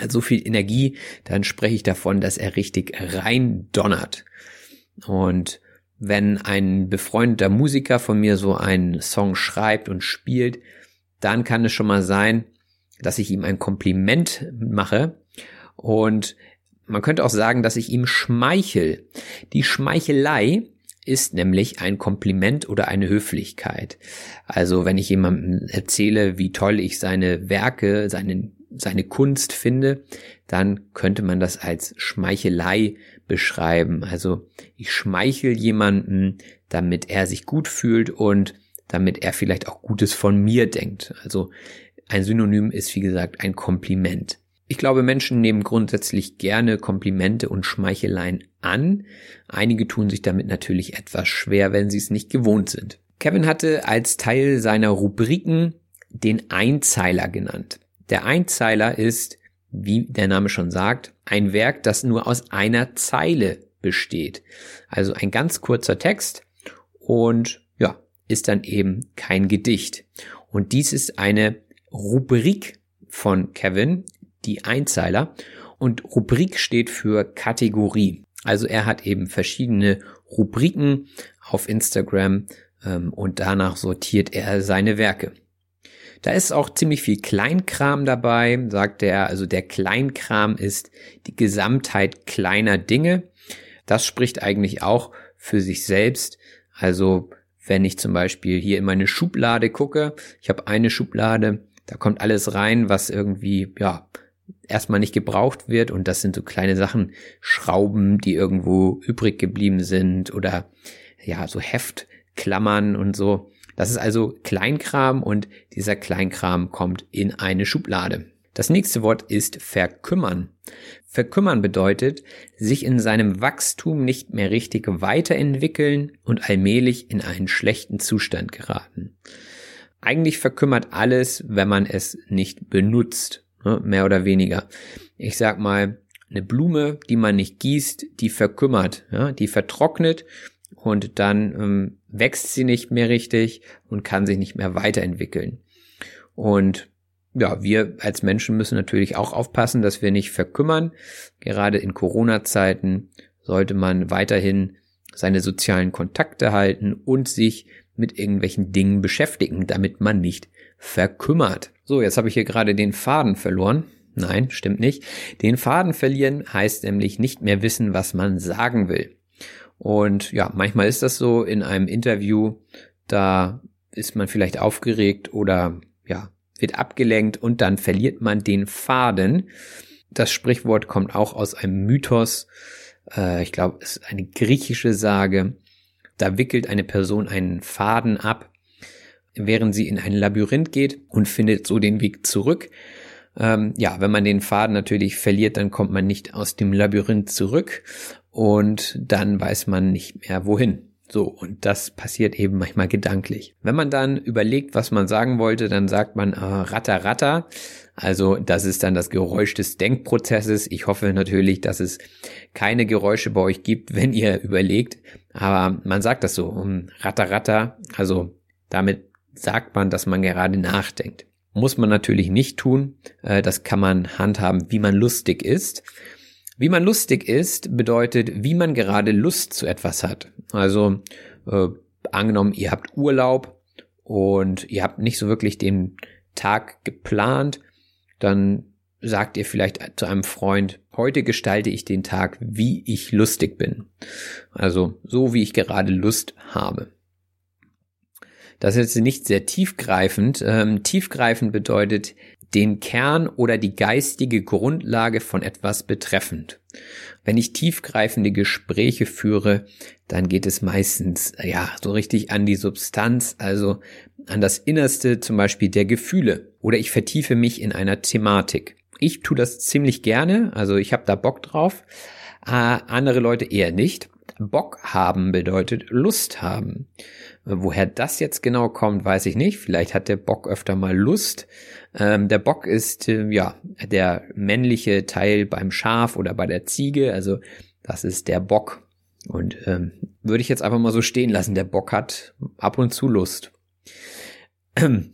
hat so viel Energie, dann spreche ich davon, dass er richtig reindonnert. Und wenn ein befreundeter Musiker von mir so einen Song schreibt und spielt, dann kann es schon mal sein, dass ich ihm ein Kompliment mache und man könnte auch sagen, dass ich ihm schmeichel. Die Schmeichelei ist nämlich ein Kompliment oder eine Höflichkeit. Also wenn ich jemandem erzähle, wie toll ich seine Werke, seine Kunst finde, dann könnte man das als Schmeichelei beschreiben. Also ich schmeichel jemanden, damit er sich gut fühlt und damit er vielleicht auch Gutes von mir denkt. Also ein Synonym ist, wie gesagt, ein Kompliment. Ich glaube, Menschen nehmen grundsätzlich gerne Komplimente und Schmeicheleien an. Einige tun sich damit natürlich etwas schwer, wenn sie es nicht gewohnt sind. Kevin hatte als Teil seiner Rubriken den Einzeiler genannt. Der Einzeiler ist, wie der Name schon sagt, ein Werk, das nur aus einer Zeile besteht. Also ein ganz kurzer Text und ja, ist dann eben kein Gedicht. Und dies ist eine Rubrik von Kevin, die Einzeiler. Und Rubrik steht für Kategorie. Also er hat eben verschiedene Rubriken auf Instagram und danach sortiert er seine Werke. Da ist auch ziemlich viel Kleinkram dabei, sagt er. Also der Kleinkram ist die Gesamtheit kleiner Dinge. Das spricht eigentlich auch für sich selbst. Also wenn ich zum Beispiel hier in meine Schublade gucke, ich habe eine Schublade, da kommt alles rein, was irgendwie ja erstmal nicht gebraucht wird, und das sind so kleine Sachen, Schrauben, die irgendwo übrig geblieben sind, oder ja, so Heftklammern und so. Das ist also Kleinkram, und dieser Kleinkram kommt in eine Schublade. Das nächste Wort ist verkümmern. Verkümmern bedeutet, sich in seinem Wachstum nicht mehr richtig weiterentwickeln und allmählich in einen schlechten Zustand geraten. Eigentlich verkümmert alles, wenn man es nicht benutzt, mehr oder weniger. Ich sag mal, eine Blume, die man nicht gießt, die verkümmert, die vertrocknet, und dann wächst sie nicht mehr richtig und kann sich nicht mehr weiterentwickeln. Und ja, wir als Menschen müssen natürlich auch aufpassen, dass wir nicht verkümmern. Gerade in Corona-Zeiten sollte man weiterhin seine sozialen Kontakte halten und sich mit irgendwelchen Dingen beschäftigen, damit man nicht verkümmert. So, jetzt habe ich hier gerade den Faden verloren. Nein, stimmt nicht. Den Faden verlieren heißt nämlich nicht mehr wissen, was man sagen will. Und ja, manchmal ist das so in einem Interview, da ist man vielleicht aufgeregt oder ja, wird abgelenkt, und dann verliert man den Faden. Das Sprichwort kommt auch aus einem Mythos. Ich glaube, es ist eine griechische Sage. Da wickelt eine Person einen Faden ab, während sie in ein Labyrinth geht, und findet so den Weg zurück. Ja, wenn man den Faden natürlich verliert, dann kommt man nicht aus dem Labyrinth zurück, und dann weiß man nicht mehr wohin. So, und das passiert eben manchmal gedanklich. Wenn man dann überlegt, was man sagen wollte, dann sagt man Ratter, Ratter. Also das ist dann das Geräusch des Denkprozesses. Ich hoffe natürlich, dass es keine Geräusche bei euch gibt, wenn ihr überlegt. Aber man sagt das so, Ratter, Ratter. Also damit sagt man, dass man gerade nachdenkt. Muss man natürlich nicht tun. Das kann man handhaben, wie man lustig ist. Wie man lustig ist, bedeutet, wie man gerade Lust zu etwas hat. Also angenommen, ihr habt Urlaub und ihr habt nicht so wirklich den Tag geplant, dann sagt ihr vielleicht zu einem Freund, heute gestalte ich den Tag, wie ich lustig bin. Also so, wie ich gerade Lust habe. Das ist jetzt nicht sehr tiefgreifend. Tiefgreifend bedeutet, den Kern oder die geistige Grundlage von etwas betreffend. Wenn ich tiefgreifende Gespräche führe, dann geht es meistens ja so richtig an die Substanz, also an das Innerste, zum Beispiel der Gefühle. Oder ich vertiefe mich in einer Thematik. Ich tue das ziemlich gerne, also ich habe da Bock drauf. Andere Leute eher nicht. Bock haben bedeutet Lust haben. Woher das jetzt genau kommt, weiß ich nicht. Vielleicht hat der Bock öfter mal Lust. Der Bock ist der männliche Teil beim Schaf oder bei der Ziege. Also das ist der Bock. Und würde ich jetzt einfach mal so stehen lassen. Der Bock hat ab und zu Lust.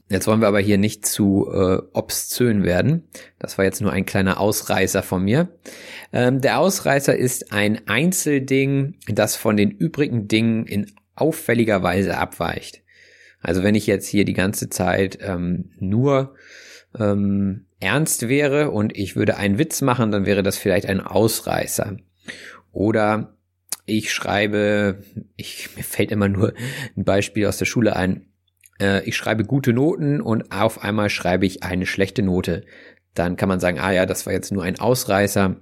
Jetzt wollen wir aber hier nicht zu obszön werden. Das war jetzt nur ein kleiner Ausreißer von mir. Der Ausreißer ist ein Einzelding, das von den übrigen Dingen in auffälliger Weise abweicht. Also wenn ich jetzt hier die ganze Zeit nur ernst wäre und ich würde einen Witz machen, dann wäre das vielleicht ein Ausreißer. Oder ich schreibe, mir fällt immer nur ein Beispiel aus der Schule ein, ich schreibe gute Noten und auf einmal schreibe ich eine schlechte Note. Dann kann man sagen, das war jetzt nur ein Ausreißer.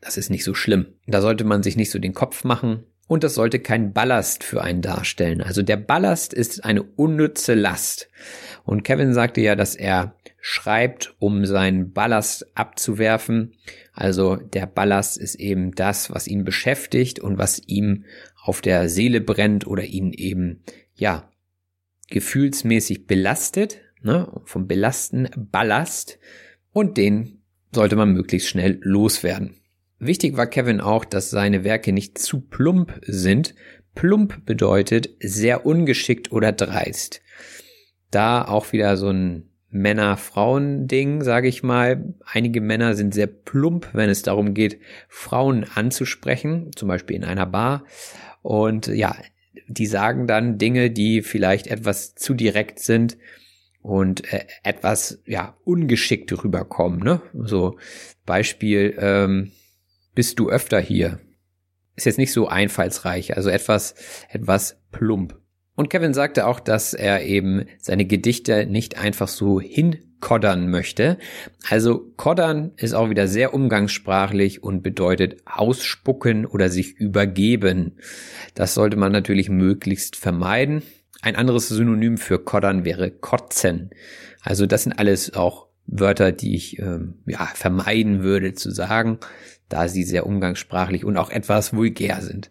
Das ist nicht so schlimm. Da sollte man sich nicht so den Kopf machen. Und das sollte kein Ballast für einen darstellen. Also der Ballast ist eine unnütze Last. Und Kevin sagte ja, dass er schreibt, um seinen Ballast abzuwerfen. Also der Ballast ist eben das, was ihn beschäftigt und was ihm auf der Seele brennt oder ihn eben, gefühlsmäßig belastet, vom Belasten Ballast, und den sollte man möglichst schnell loswerden. Wichtig war Kevin auch, dass seine Werke nicht zu plump sind. Plump bedeutet sehr ungeschickt oder dreist. Da auch wieder so ein Männer-Frauen-Ding, sage ich mal. Einige Männer sind sehr plump, wenn es darum geht, Frauen anzusprechen, zum Beispiel in einer Bar. Und die sagen dann Dinge, die vielleicht etwas zu direkt sind und etwas ungeschickt rüberkommen. So Beispiel, bist du öfter hier? Ist jetzt nicht so einfallsreich, also etwas plump. Und Kevin sagte auch, dass er eben seine Gedichte nicht einfach so hinkoddern möchte. Also koddern ist auch wieder sehr umgangssprachlich und bedeutet ausspucken oder sich übergeben. Das sollte man natürlich möglichst vermeiden. Ein anderes Synonym für koddern wäre kotzen. Also das sind alles auch Wörter, die ich vermeiden würde zu sagen, da sie sehr umgangssprachlich und auch etwas vulgär sind.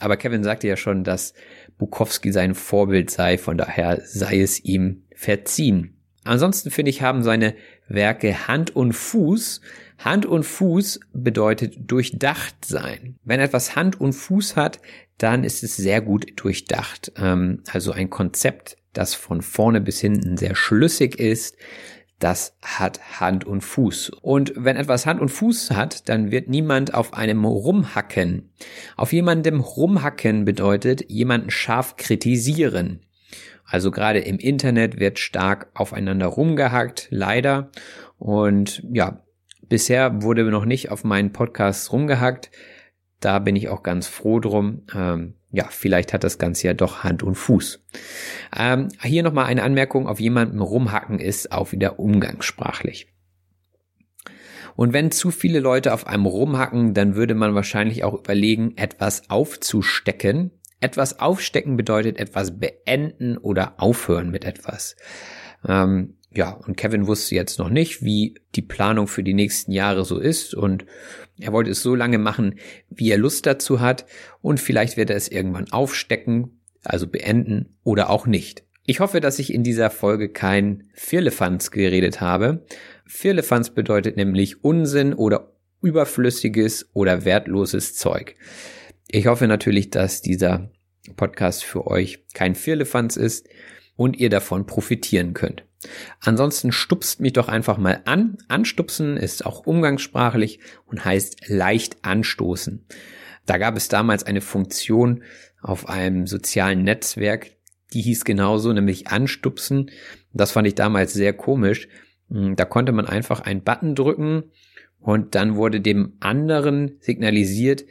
Aber Kevin sagte ja schon, dass Bukowski sein Vorbild sei, von daher sei es ihm verziehen. Ansonsten finde ich, haben seine Werke Hand und Fuß. Hand und Fuß bedeutet durchdacht sein. Wenn etwas Hand und Fuß hat, dann ist es sehr gut durchdacht. Also ein Konzept, das von vorne bis hinten sehr schlüssig ist, das hat Hand und Fuß. Und wenn etwas Hand und Fuß hat, dann wird niemand auf einem rumhacken. Auf jemandem rumhacken bedeutet jemanden scharf kritisieren. Also gerade im Internet wird stark aufeinander rumgehackt, leider. Und ja, bisher wurde noch nicht auf meinen Podcasts rumgehackt. Da bin ich auch ganz froh drum. Vielleicht hat das Ganze ja doch Hand und Fuß. Hier nochmal eine Anmerkung, auf jemandem rumhacken ist auch wieder umgangssprachlich. Und wenn zu viele Leute auf einem rumhacken, dann würde man wahrscheinlich auch überlegen, etwas aufzustecken. Etwas aufstecken bedeutet etwas beenden oder aufhören mit etwas. Und Kevin wusste jetzt noch nicht, wie die Planung für die nächsten Jahre so ist, und er wollte es so lange machen, wie er Lust dazu hat, und vielleicht wird er es irgendwann aufstecken, also beenden oder auch nicht. Ich hoffe, dass ich in dieser Folge kein Firlefanz geredet habe. Firlefanz bedeutet nämlich Unsinn oder überflüssiges oder wertloses Zeug. Ich hoffe natürlich, dass dieser Podcast für euch kein Firlefanz ist und ihr davon profitieren könnt. Ansonsten stupst mich doch einfach mal an. Anstupsen ist auch umgangssprachlich und heißt leicht anstoßen. Da gab es damals eine Funktion auf einem sozialen Netzwerk, die hieß genauso, nämlich anstupsen. Das fand ich damals sehr komisch. Da konnte man einfach einen Button drücken und dann wurde dem anderen signalisiert,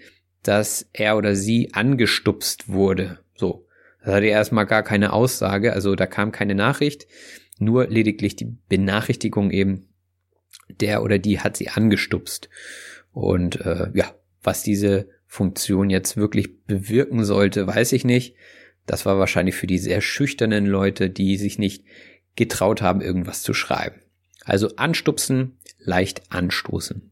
dass er oder sie angestupst wurde. So, das hatte erstmal gar keine Aussage, also da kam keine Nachricht, nur lediglich die Benachrichtigung eben, der oder die hat sie angestupst. Und was diese Funktion jetzt wirklich bewirken sollte, weiß ich nicht. Das war wahrscheinlich für die sehr schüchternen Leute, die sich nicht getraut haben, irgendwas zu schreiben. Also anstupsen, leicht anstoßen.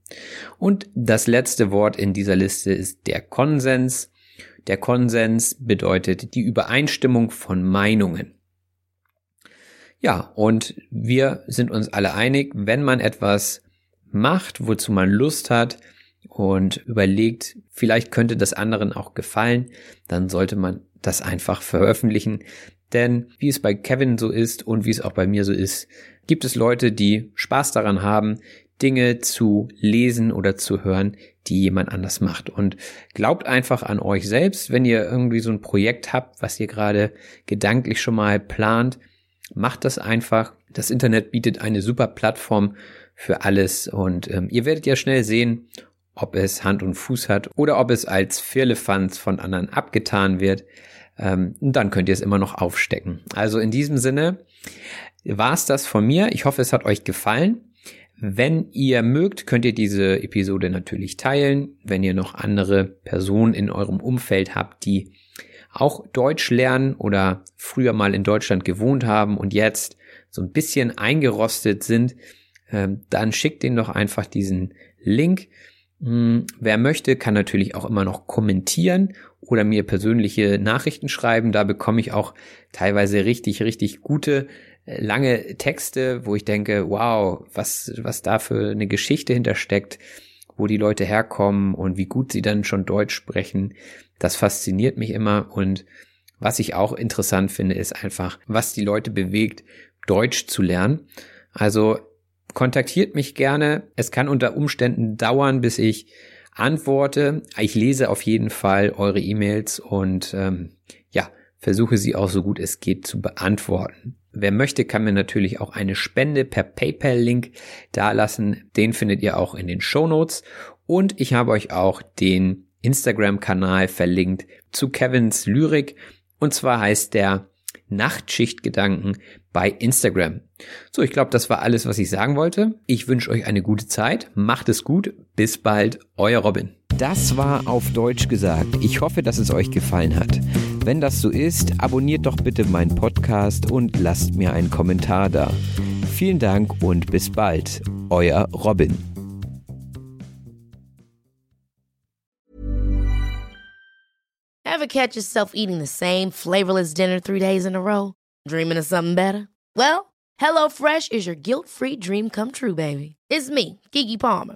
Und das letzte Wort in dieser Liste ist der Konsens. Der Konsens bedeutet die Übereinstimmung von Meinungen. Ja, und wir sind uns alle einig, wenn man etwas macht, wozu man Lust hat und überlegt, vielleicht könnte das anderen auch gefallen, dann sollte man das einfach veröffentlichen. Denn wie es bei Kevin so ist und wie es auch bei mir so ist, gibt es Leute, die Spaß daran haben, Dinge zu lesen oder zu hören, die jemand anders macht. Und glaubt einfach an euch selbst, wenn ihr irgendwie so ein Projekt habt, was ihr gerade gedanklich schon mal plant, macht das einfach. Das Internet bietet eine super Plattform für alles und ihr werdet ja schnell sehen, ob es Hand und Fuß hat oder ob es als Firlefanz von anderen abgetan wird. Und dann könnt ihr es immer noch aufstecken. Also in diesem Sinne war es das von mir. Ich hoffe, es hat euch gefallen. Wenn ihr mögt, könnt ihr diese Episode natürlich teilen. Wenn ihr noch andere Personen in eurem Umfeld habt, die auch Deutsch lernen oder früher mal in Deutschland gewohnt haben und jetzt so ein bisschen eingerostet sind, dann schickt denen doch einfach diesen Link. Wer möchte, kann natürlich auch immer noch kommentieren oder mir persönliche Nachrichten schreiben. Da bekomme ich auch teilweise richtig, richtig gute, lange Texte, wo ich denke, wow, was da für eine Geschichte hintersteckt, wo die Leute herkommen und wie gut sie dann schon Deutsch sprechen. Das fasziniert mich immer. Und was ich auch interessant finde, ist einfach, was die Leute bewegt, Deutsch zu lernen. Also kontaktiert mich gerne. Es kann unter Umständen dauern, bis ich antworte. Ich lese auf jeden Fall eure E-Mails und versuche sie auch so gut es geht zu beantworten. Wer möchte, kann mir natürlich auch eine Spende per PayPal-Link dalassen. Den findet ihr auch in den Shownotes. Und ich habe euch auch den Instagram-Kanal verlinkt zu Kevins Lyrik. Und zwar heißt der Nachtschichtgedanken bei Instagram. So, ich glaube, das war alles, was ich sagen wollte. Ich wünsche euch eine gute Zeit. Macht es gut. Bis bald. Euer Robin. Das war Auf Deutsch gesagt. Ich hoffe, dass es euch gefallen hat. Wenn das so ist, abonniert doch bitte meinen Podcast und lasst mir einen Kommentar da. Vielen Dank und bis bald. Euer Robin. Ever catch yourself eating the same flavorless dinner 3 days in a row? Dreaming of something better? Well, Hello Fresh is your guilt-free dream come true, baby. It's me, Keke Palmer.